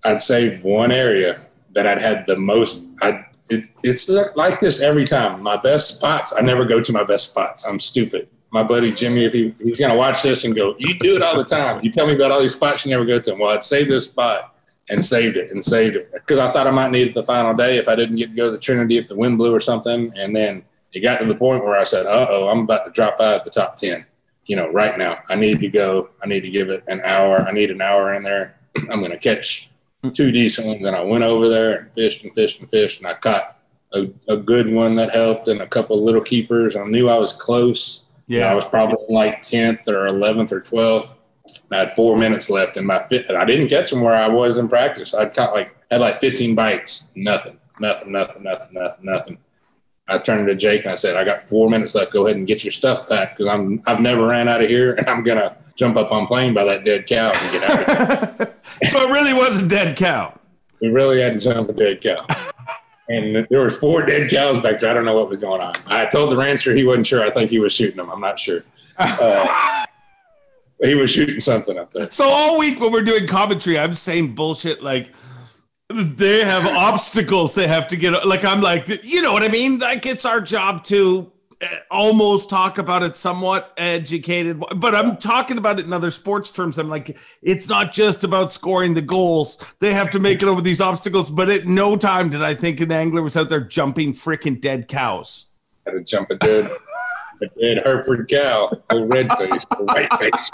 I'd saved one area that I'd had the most. I it, It's like this every time. My best spots, I never go to my best spots. I'm stupid. My buddy Jimmy, if he, he's going to watch this and go, you do it all the time. You tell me about all these spots you never go to. Well, I'd saved this spot and saved it and saved it because I thought I might need it the final day if I didn't get to go to the Trinity, if the wind blew or something. And then it got to the point where I said, uh-oh, I'm about to drop out of the top ten, you know, right now. I need to go. I need to give it an hour. I need an hour in there. I'm going to catch two decent ones. And I went over there and fished and fished and fished, and I caught a, a good one that helped and a couple of little keepers. I knew I was close. Yeah, I was probably like tenth or eleventh or twelfth. I had four minutes left in my fit. I didn't catch them where I was in practice. I caught like had like fifteen bites, nothing, nothing, nothing, nothing, nothing, nothing. I turned to Jake and I said, "I got four minutes left. Go ahead and get your stuff packed because I'm I've never ran out of here, and I'm gonna jump up on plane by that dead cow and get out of here." So it really was a dead cow. We really had to jump a dead cow. And there were four dead cows back there. I don't know what was going on. I told the rancher he wasn't sure. I think he was shooting them. I'm not sure. Uh, he was shooting something up there. So all week when we're doing commentary, I'm saying bullshit like they have obstacles they have to get. Like I'm like, you know what I mean? Like it's our job to almost talk about it somewhat educated. But I'm talking about it in other sports terms. I'm like, it's not just about scoring the goals. They have to make it over these obstacles. But at no time did I think an angler was out there jumping freaking dead cows. Had to jump a dead a dead Hereford cow, a red face, a white face.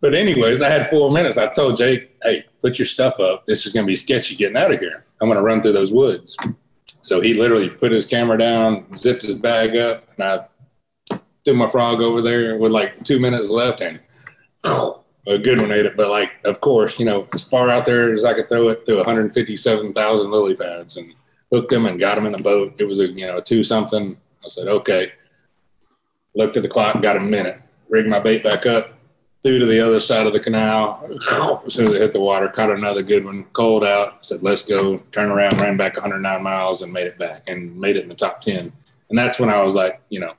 But anyways, I had four minutes. I told Jake, hey, put your stuff up. This is going to be sketchy getting out of here. I'm going to run through those woods. So he literally put his camera down, zipped his bag up, and I threw my frog over there with like two minutes left, and a good one ate it. But like, of course, you know, as far out there as I could throw it through one hundred fifty-seven thousand lily pads and hooked them and got them in the boat. It was a, you know, a two something. I said, okay. Looked at the clock, got a minute, rigged my bait back up, threw to the other side of the canal. As soon as it hit the water, caught another good one, cold out, said, let's go, turn around, ran back one hundred nine miles and made it back and made it in the top ten. And that's when I was like, you know,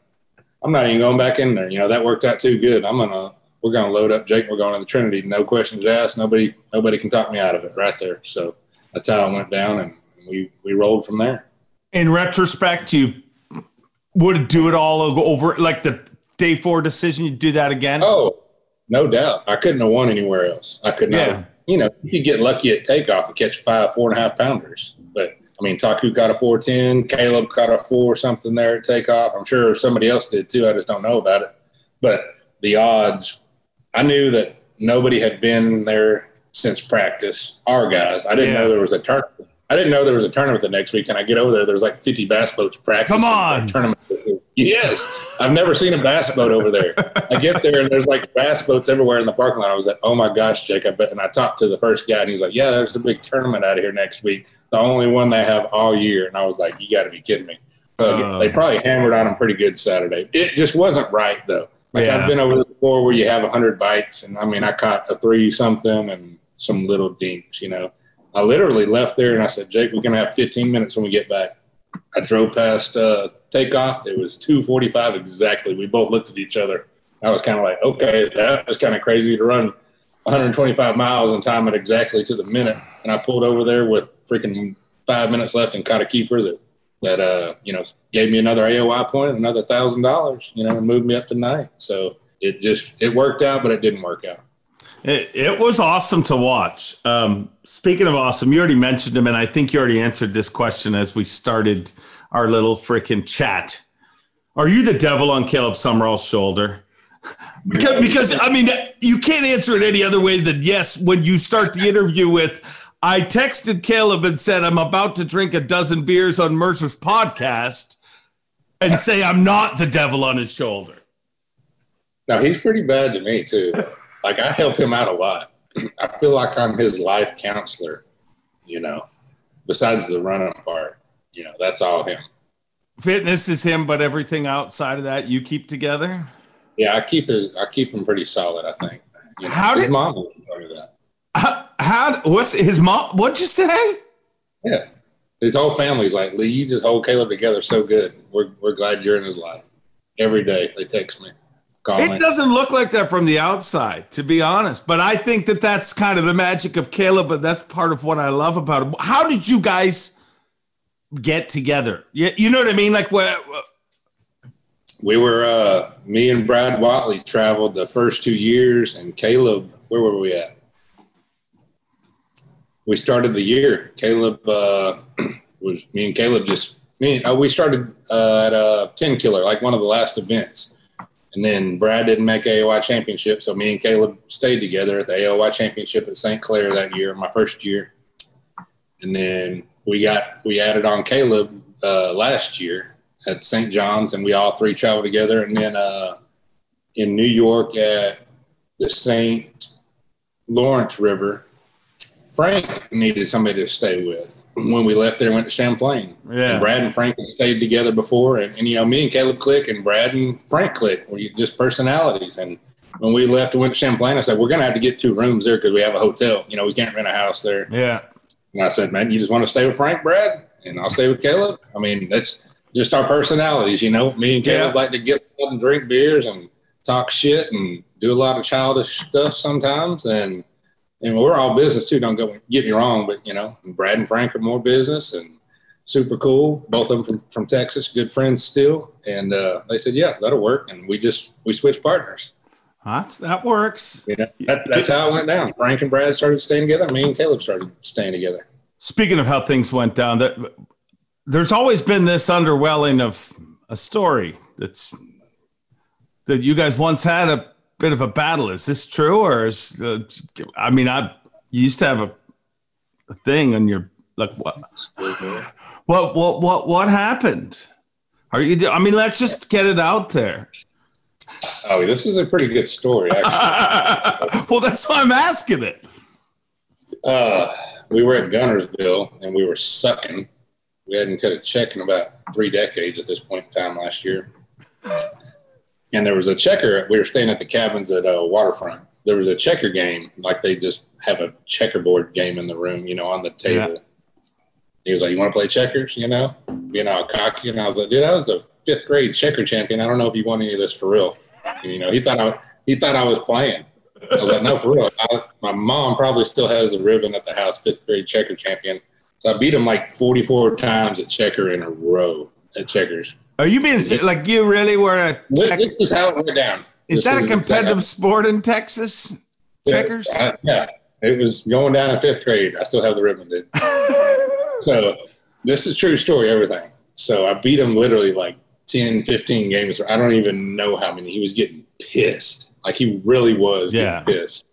I'm not even going back in there. You know, that worked out too good. I'm going to, we're going to load up Jake. We're going to the Trinity. No questions asked. Nobody, nobody can talk me out of it right there. So that's how I went down, and we, we rolled from there. In retrospect, you would do it all over, like the day four decision, you'd do that again? Oh, no doubt. I couldn't have won anywhere else. I could not. Yeah. Have, you know, you get lucky at takeoff and catch five, four and a half pounders. But, I mean, Taku caught a four ten. Caleb caught a four something there at takeoff. I'm sure somebody else did too. I just don't know about it. But the odds, I knew that nobody had been there since practice. Our guys. I didn't yeah. know there was a tournament. I didn't know there was a tournament the next week. And I get over there, there's like fifty bass boats practicing. Come on. Tournament. Yes. I've never seen a bass boat over there. I get there and there's like bass boats everywhere in the parking lot. I was like, oh my gosh, Jake, I bet. And I talked to the first guy and he's like, yeah, there's a big tournament out of here next week. The only one they have all year. And I was like, you got to be kidding me. So uh, they probably hammered on them pretty good Saturday. It just wasn't right though. Like yeah. I've been over there before where you have a hundred bites. And I mean, I caught a three something and some little dinks, you know, I literally left there and I said, Jake, we're going to have fifteen minutes when we get back. I drove past uh, takeoff. It was two forty-five exactly. We both looked at each other. I was kind of like, okay, that was kind of crazy to run one hundred twenty-five miles and time it exactly to the minute. And I pulled over there with freaking five minutes left and caught a keeper that, that uh, you know, gave me another A O I point, another one thousand dollars, you know, and moved me up to nine. So it just, it worked out, but it didn't work out. It, it was awesome to watch. Um, speaking of awesome, you already mentioned him, and I think you already answered this question as we started our little freaking chat. Are you the devil on Caleb Summerall's shoulder? Because, because, I mean, you can't answer it any other way than yes when you start the interview with, I texted Caleb and said, I'm about to drink a dozen beers on Mercer's podcast and say I'm not the devil on his shoulder. Now, he's pretty bad to me, too. Like, I help him out a lot. I feel like I'm his life counselor, you know, besides the running part. You know, that's all him. Fitness is him, but everything outside of that you keep together? Yeah, I keep his, I keep him pretty solid, I think. You know, how his did, mom was part of that. How, how, what's his mom? What'd you say? Yeah. His whole family's like, Lee, you just hold Caleb together so good. We're, we're glad you're in his life. Every day they text me. Calling. It doesn't look like that from the outside, to be honest. But I think that that's kind of the magic of Caleb, and that's part of what I love about him. How did you guys get together? You, you know what I mean? Like, what? We were, uh, me and Brad Watley traveled the first two years, and Caleb, where were we at? We started the year. Caleb uh, was, me and Caleb just, me and, uh, we started uh, at a ten killer, like one of the last events. And then Brad didn't make A O I championship, so me and Caleb stayed together at the A O I championship at Saint Clair that year, my first year. And then we got we added on Caleb uh, last year at Saint John's, and we all three traveled together. And then uh, in New York at the Saint Lawrence River, Frank needed somebody to stay with. When we left there, went to Champlain. Yeah. And Brad and Frank stayed together before. And, and, you know, me and Caleb click and Brad and Frank click. We're just personalities. And when we left and went to Champlain, I said, we're going to have to get two rooms there because we have a hotel. You know, we can't rent a house there. Yeah. And I said, man, you just want to stay with Frank, Brad? And I'll stay with Caleb. I mean, that's just our personalities, you know. Me and Caleb yeah. like to get up and drink beers and talk shit and do a lot of childish stuff sometimes. And, and we're all business, too. Don't go, get me wrong, but, you know, Brad and Frank are more business and super cool. Both of them from, from Texas, good friends still. And uh, they said, yeah, that'll work. And we just we switched partners. That's, that works. You know, that, that's how it went down. Frank and Brad started staying together. Me and Caleb started staying together. Speaking of how things went down, that there's always been this underwhelming of a story that's that you guys once had a bit of a battle. Is this true? Or is, uh, I mean, I you used to have a, a thing on your, like, what, what, what, what, what happened? Are you, I mean, let's just get it out there. Oh, this is a pretty good story, actually. Well, that's why I'm asking it. Uh, we were at Gunnersville, and we were sucking. We hadn't cut a check in about three decades at this point in time last year. And there was a checker. We were staying at the cabins at uh, Waterfront. There was a checker game. Like, they just have a checkerboard game in the room, you know, on the table. Yeah. He was like, you want to play checkers, you know? Being all cocky. And I was like, dude, I was a fifth-grade checker champion. I don't know if you want any of this for real. You know, he thought I he thought I was playing. I was like, no, for real. I, my mom probably still has a ribbon at the house, fifth grade checker champion. So I beat him like forty-four times at checker in a row at checkers. Are you being – like you really were a – This is how it went down. Is this that is a competitive sport in Texas, checkers? Yeah, I, yeah, it was going down in fifth grade. I still have the ribbon, dude. So this is true story, everything. So I beat him literally like ten, fifteen games. I don't even know how many. He was getting pissed. Like, he really was yeah. getting pissed.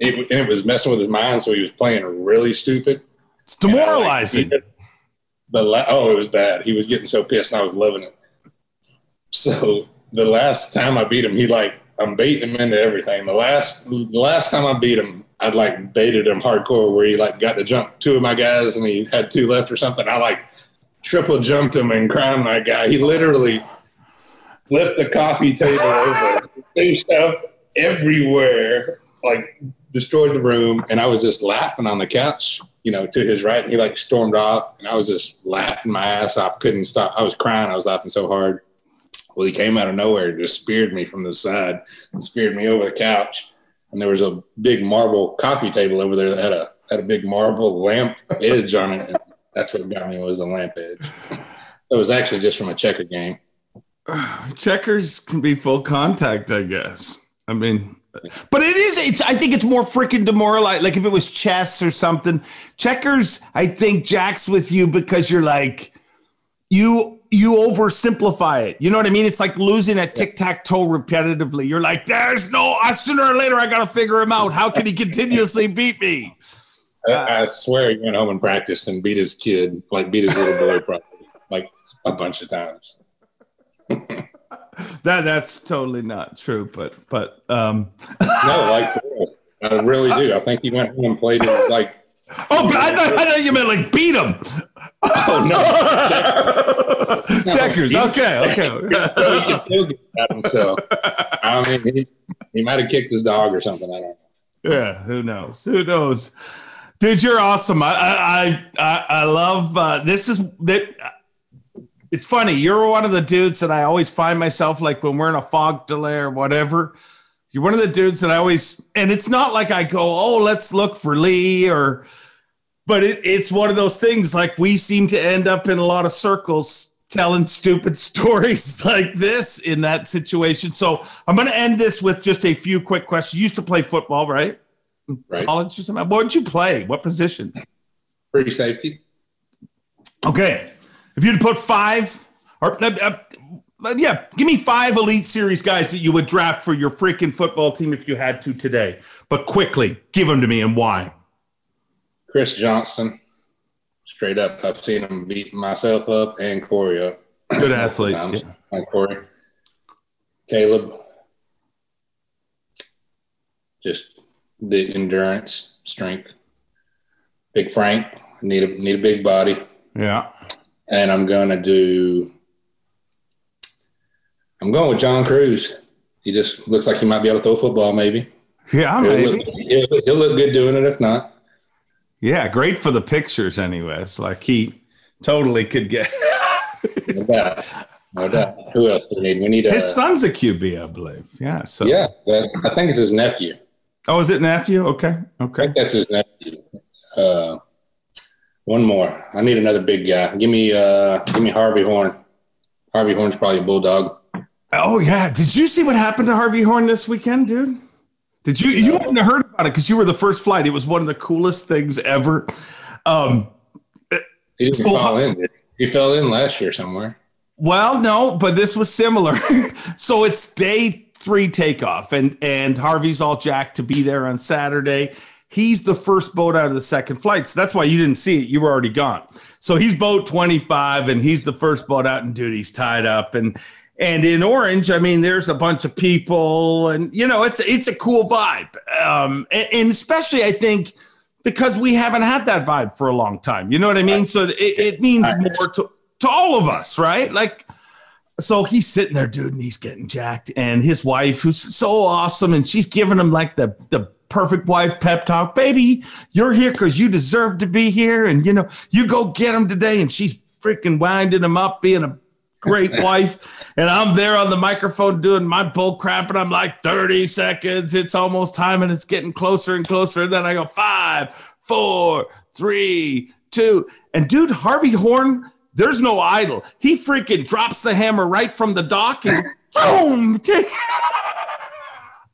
It, and it was messing with his mind, so he was playing really stupid. It's demoralizing. Like, but la- oh, it was bad. He was getting so pissed, and I was loving it. So the last time I beat him, he like, I'm baiting him into everything. The last the last time I beat him, I'd like baited him hardcore where he like got to jump two of my guys, and he had two left or something. I like triple jumped him and crowned my guy. He literally flipped the coffee table over, threw stuff everywhere, like destroyed the room. And I was just laughing on the couch, you know, to his right. And he like stormed off, and I was just laughing my ass off. Couldn't stop. I was crying. I was laughing so hard. Well, he came out of nowhere and just speared me from the side and speared me over the couch. And there was a big marble coffee table over there that had a, had a big marble lamp edge on it. And that's what got me, was the lamp edge. It was actually just from a checker game. Checkers can be full contact, I guess. I mean, but it is, it's, I think it's more freaking demoralized. Like, if it was chess or something, checkers, I think jacks with you because you're like, you, you oversimplify it. You know what I mean? It's like losing a tic-tac-toe repetitively. You're like, there's no, I, sooner or later, I got to figure him out. How can he continuously beat me? Uh, I swear he went home and practiced and beat his kid, like beat his little boy probably, like a bunch of times. that That's totally not true, but, but. Um. No, like, I really do. I think he went home and played it like. Oh, but I thought, I thought you meant like beat him. Oh, no. Checkers. No, Checkers. Okay, okay. So he can feel good about himself. I mean, he, he might have kicked his dog or something. I don't know. Yeah, who knows? Who knows? Dude, you're awesome. I I I, I love uh, this. Is that it's funny. You're one of the dudes that I always find myself like when we're in a fog delay or whatever. You're one of the dudes that I always, and it's not like I go, oh, let's look for Lee or, but it, it's one of those things like we seem to end up in a lot of circles telling stupid stories like this in that situation. So I'm going to end this with just a few quick questions. You used to play football, right? Right. College or something. What did you play? What position? Free safety. Okay. If you'd put five or uh, yeah, give me five Elite Series guys that you would draft for your freaking football team if you had to today. But quickly, give them to me and why. Chris Johnston. Straight up. I've seen him beat myself up and Corey up. Good athlete. Yeah. Like Corey. Caleb. just the endurance, strength. Big Frank, need a need a big body. Yeah. And I'm gonna do. I'm going with John Cruz. He just looks like he might be able to throw football, maybe. Yeah, he'll maybe. Look, he'll, he'll look good doing it, if not. Yeah, great for the pictures, anyways. Like he totally could get. No doubt. No doubt. Who else do we need? We need his a, son's a Q B, I believe. Yeah. So yeah, I think it's his nephew. Oh, is it nephew? Okay, okay. I think that's his nephew. Uh, one more. I need another big guy. Give me, uh, give me Harvey Horn. Harvey Horn's probably a bulldog. Oh yeah! Did you see what happened to Harvey Horn this weekend, dude? Did you? You wouldn't have heard about it because you were the first flight. It was one of the coolest things ever. Um, he didn't so, fall in. He fell in last year somewhere. Well, no, but this was similar. So it's day three takeoff, and and Harvey's all jacked to be there on Saturday. He's the first boat out of the second flight, so that's why you didn't see it. You were already gone. So he's boat twenty-five, and he's the first boat out, and dude, he's tied up, and. And in Orange, I mean, there's a bunch of people and, you know, it's it's a cool vibe. Um, and, and especially, I think, because we haven't had that vibe for a long time. You know what I mean? So it, it means more to, to all of us, right? Like, so he's sitting there, dude, and he's getting jacked. And his wife, who's so awesome, and she's giving him like the the perfect wife pep talk. Baby, you're here because you deserve to be here. And, you know, you go get him today. And she's freaking winding him up, being a great wife, and I'm there on the microphone doing my bull crap, and I'm like, thirty seconds, it's almost time, and it's getting closer and closer, and then I go, five, four, three, two, and dude, Harvey Horn, there's no idle. He freaking drops the hammer right from the dock, and boom!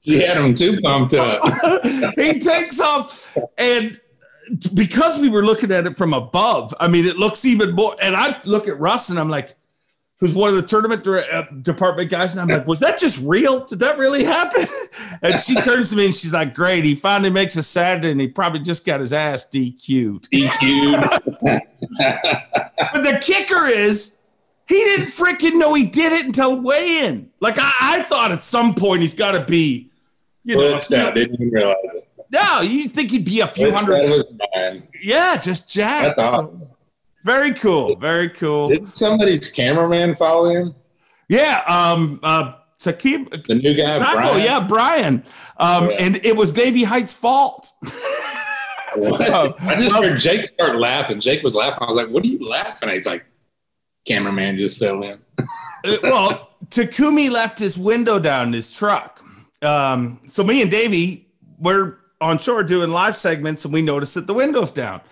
He had him too pumped up. He takes off, and because we were looking at it from above, I mean, it looks even more, and I look at Russ, and I'm like, who's one of the tournament de- uh, department guys. And I'm like, was that just real? Did that really happen? And she turns to me and she's like, great. He finally makes a Saturday and he probably just got his ass D Q'd. D Q'd. But the kicker is he didn't freaking know he did it until weigh-in. Like I, I thought at some point he's got to be, you well, know. Down. You know didn't even realize it. No, you think he'd be a few it's hundred. Yeah, just jacked. That's awesome. So, very cool. Very cool. Did somebody's cameraman fall in? Yeah. Um, uh, Takumi, the new guy, Brian. Yeah, Brian. Um, yeah. And it was Davy Hite's fault. uh, I just well, heard Jake start laughing. Jake was laughing. I was like, what are you laughing at? He's like, cameraman just fell in. Well, Takumi left his window down in his truck. Um, so me and Davy were on shore doing live segments, and we noticed that the window's down.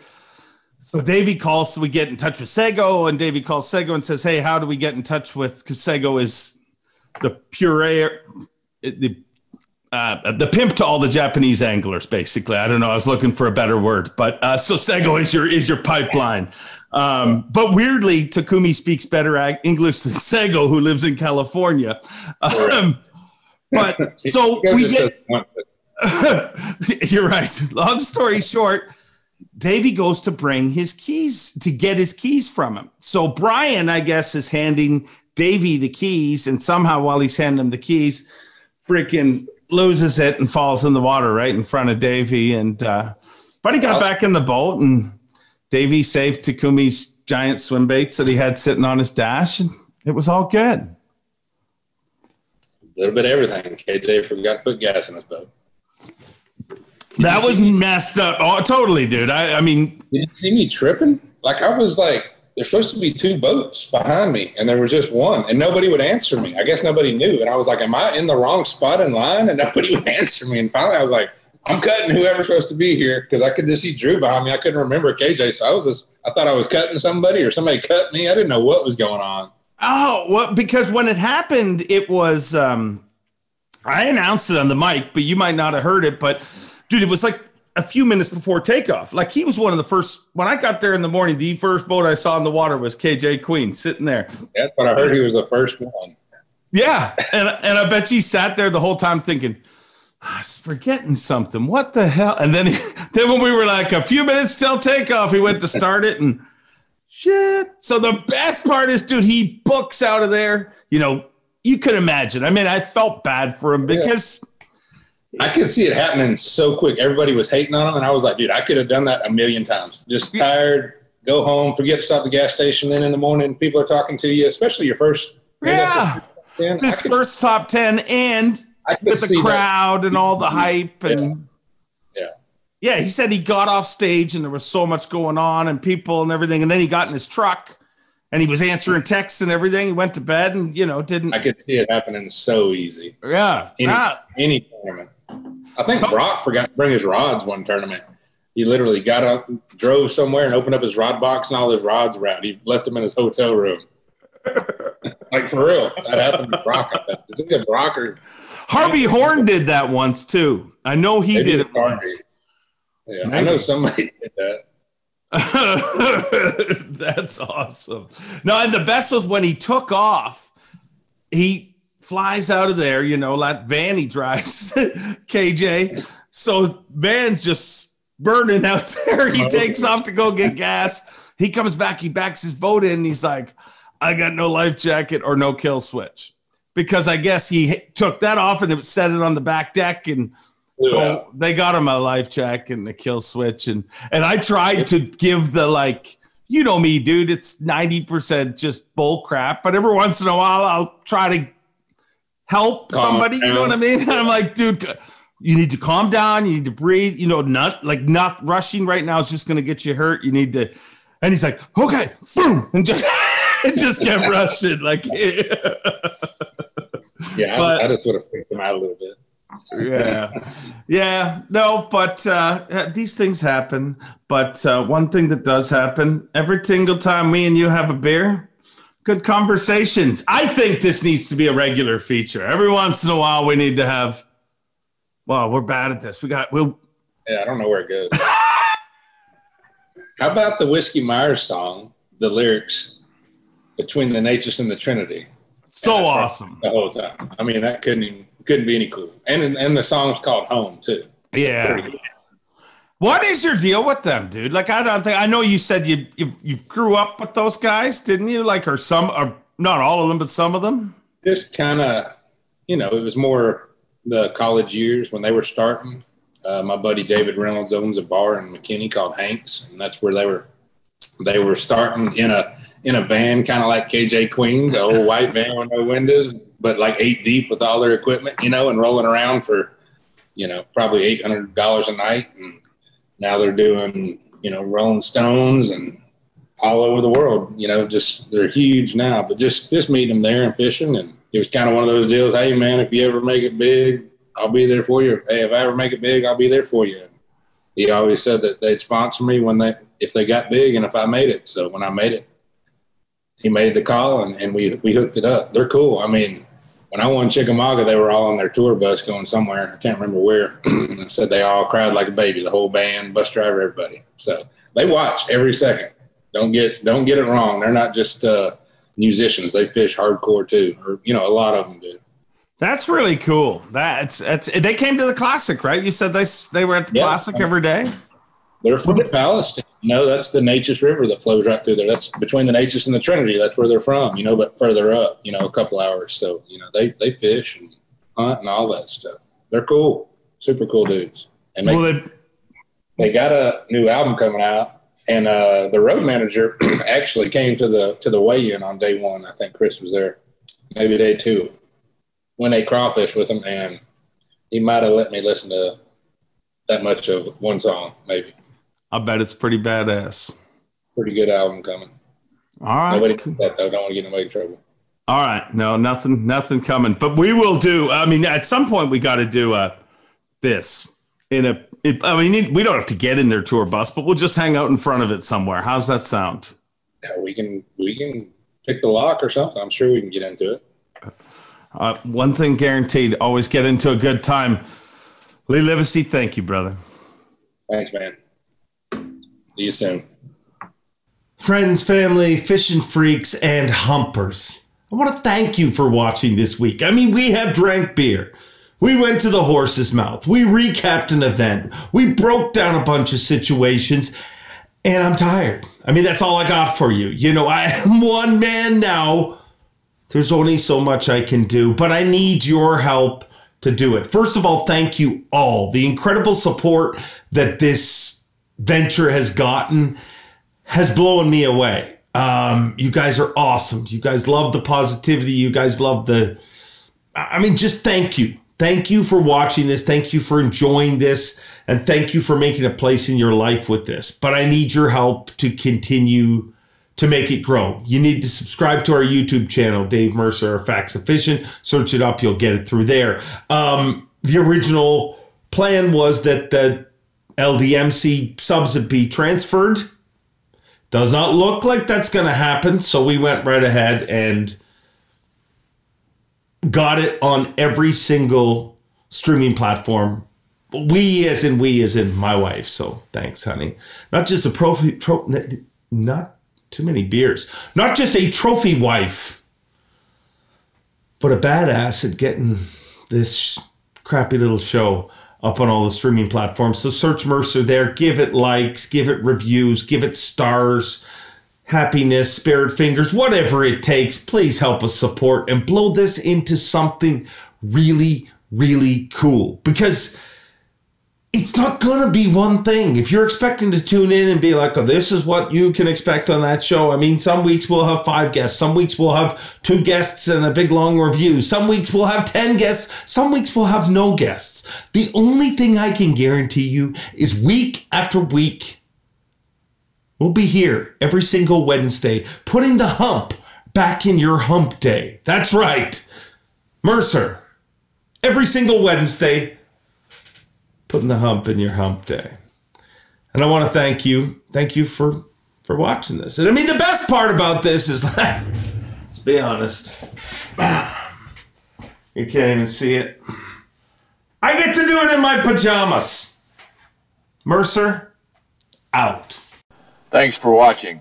So Davey calls, so we get in touch with Sego, and Davey calls Sego and says, hey, how do we get in touch with, because Sego is the purveyor, the uh, the pimp to all the Japanese anglers, basically. I don't know. I was looking for a better word. But uh, so Sego is your is your pipeline. Um, but weirdly, Takumi speaks better English than Sego, who lives in California. Um, but so we get – you're right. Long story short – Davey goes to bring his keys, to get his keys from him. So Brian, I guess, is handing Davey the keys, and somehow while he's handing him the keys, freaking loses it and falls in the water right in front of Davey. And uh, but he got back in the boat, and Davey saved Takumi's giant swim baits that he had sitting on his dash, and it was all good. A little bit of everything. K J forgot to put gas in his boat. That was messed up. Oh, totally, dude. I, I mean, did you see me tripping? Like I was like, there's supposed to be two boats behind me, and there was just one, and nobody would answer me. I guess nobody knew, and I was like, am I in the wrong spot in line? And nobody would answer me. And finally, I was like, I'm cutting whoever's supposed to be here because I could just see Drew behind me. I couldn't remember K J, so I was just, I thought I was cutting somebody or somebody cut me. I didn't know what was going on. Oh, well, because when it happened, it was um, I announced it on the mic, but you might not have heard it, but. Dude, it was like a few minutes before takeoff. Like he was one of the first, when I got there in the morning, the first boat I saw in the water was K J Queen sitting there. That's what I heard. He was the first one. Yeah. And and I bet she sat there the whole time thinking, I was forgetting something. What the hell? And then, he, then when we were like a few minutes till takeoff, he went to start it and shit. So the best part is, dude, he books out of there. You know, you could imagine. I mean, I felt bad for him because yeah. I could see it happening so quick. Everybody was hating on him, and I was like, dude, I could have done that a million times. Just tired, go home, forget to stop at the gas station. Then in the morning, people are talking to you, especially your first. Yeah, man, this could, first top ten, and with the crowd that. And all the hype. And yeah. yeah, yeah, he said he got off stage, and there was so much going on and people and everything. And then he got in his truck, and he was answering texts and everything. He went to bed and, you know, didn't. I could see it happening so easy. Yeah. Any, yeah. any tournament. I think Brock forgot to bring his rods one tournament. He literally got up, drove somewhere, and opened up his rod box, and all his rods were out. He left them in his hotel room. Like, for real. That happened to Brock. It's a good rocker. Harvey Horn did that once, too. I know he Maybe did it once. Yeah, Maybe. I know somebody did that. That's awesome. No, and the best was when he took off, he flies out of there, you know, like van he drives, K J. So van's just burning out there. He takes off to go get gas. He comes back, he backs his boat in, and he's like, I got no life jacket or no kill switch. Because I guess he took that off and it set it on the back deck, and so yeah. they got him a life jack and a kill switch. And, and I tried to give the, like, you know me, dude, it's ninety percent just bull crap. But every once in a while, I'll try to help calm somebody. Down. You know what I mean? And I'm like, dude, you need to calm down. You need to breathe. You know, not like not rushing right now is just going to get you hurt. You need to. And he's like, okay, boom. And just, and just kept rushing. Like, yeah, yeah but, I, I just would have freaked him out a little bit. yeah yeah no but uh these things happen. But uh one thing that does happen every single time me and you have a beer, good conversations. I think this needs to be a regular feature. Every once in a while we need to have, well, we're bad at this, we got we'll yeah I don't know where it goes. How about the Whiskey Myers song, the lyrics between the Natchez and the Trinity? So awesome. The whole time, I mean, that couldn't even Couldn't be any cool. And and the song's called Home, too. Yeah. What is your deal with them, dude? Like, I don't think, I know you said you you, you grew up with those guys, didn't you? Like, or some, or not all of them, but some of them? Just kind of, you know, it was more the college years when they were starting. Uh, my buddy David Reynolds owns a bar in McKinney called Hank's, and that's where they were they were starting in a in a van, kind of like K J Queen's, an old white van with no windows, but like eight deep with all their equipment, you know, and rolling around for, you know, probably eight hundred dollars a night. And now they're doing, you know, Rolling Stones and all over the world, you know, just, they're huge now. But just, just meeting them there and fishing. And it was kind of one of those deals. Hey man, if you ever make it big, I'll be there for you. Hey, if I ever make it big, I'll be there for you. And he always said that they'd sponsor me when they, if they got big and if I made it. So when I made it, he made the call, and, and we, we hooked it up. They're cool. I mean, when I won Chickamauga, they were all on their tour bus going somewhere. I can't remember where. I said they all cried like a baby, the whole band, bus driver, everybody. So they watch every second. Don't get don't get it wrong. They're not just uh, musicians. They fish hardcore too, or, you know, a lot of them do. That's really cool. That's, that's they came to the Classic, right? You said they they were at the yeah, Classic I mean, every day? They're from Palestine. You know, that's the Natchez River that flows right through there. That's between the Natchez and the Trinity. That's where they're from, you know, but further up, you know, a couple hours. So, you know, they, they fish and hunt and all that stuff. They're cool. Super cool dudes. And they, well, they, they got a new album coming out. And uh, the road manager actually came to the to the weigh-in on day one. I think Chris was there. Maybe day two. Went a crawfish with him, and he might have let me listen to that much of one song, maybe. I bet it's pretty badass. Pretty good album coming. All right. Nobody can that though. Don't want to get in any trouble. All right. No, nothing, nothing coming. But we will do. I mean, at some point we got to do uh, this in a. It, I mean, we don't have to get in their tour bus, but we'll just hang out in front of it somewhere. How's that sound? Yeah, we can. We can pick the lock or something. I'm sure we can get into it. Uh, one thing guaranteed: always get into a good time. Lee Livesay, thank you, brother. Thanks, man. See you soon. Friends, family, fishing freaks, and humpers. I want to thank you for watching this week. I mean, we have drank beer. We went to the horse's mouth. We recapped an event. We broke down a bunch of situations. And I'm tired. I mean, that's all I got for you. You know, I am one man now. There's only so much I can do. But I need your help to do it. First of all, thank you all. The incredible support that this venture has gotten has blown me away. Um, you guys are awesome. You guys love the positivity. You guys love the, I mean, just thank you. Thank you for watching this. Thank you for enjoying this. And thank you for making a place in your life with this. But I need your help to continue to make it grow. You need to subscribe to our YouTube channel, Dave Mercer or Facts Efficient. Search it up. You'll get it through there. Um, the original plan was that the L D M C subs would be transferred. Does not look like that's going to happen. So we went right ahead and got it on every single streaming platform. We as in we as in my wife. So thanks, honey. Not just a profi, pro, not too many beers. Not just a trophy wife, but a badass at getting this crappy little show up on all the streaming platforms. So search Mercer there. Give it likes, give it reviews, give it stars, happiness, spared fingers, whatever it takes. Please help us support and blow this into something really, really cool, because it's not going to be one thing. If you're expecting to tune in and be like, oh, this is what you can expect on that show. I mean, some weeks we'll have five guests. Some weeks we'll have two guests and a big long review. Some weeks we'll have ten guests. Some weeks we'll have no guests. The only thing I can guarantee you is week after week, we'll be here every single Wednesday, putting the hump back in your hump day. That's right. Mercer, every single Wednesday, putting the hump in your hump day. And I want to thank you. Thank you for, for watching this. And I mean, the best part about this is, like, let's be honest, you can't even see it. I get to do it in my pajamas. Mercer, out. Thanks for watching.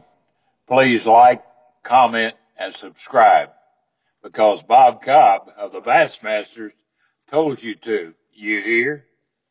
Please like, comment, and subscribe, because Bob Cobb of the Bassmasters told you to. You hear?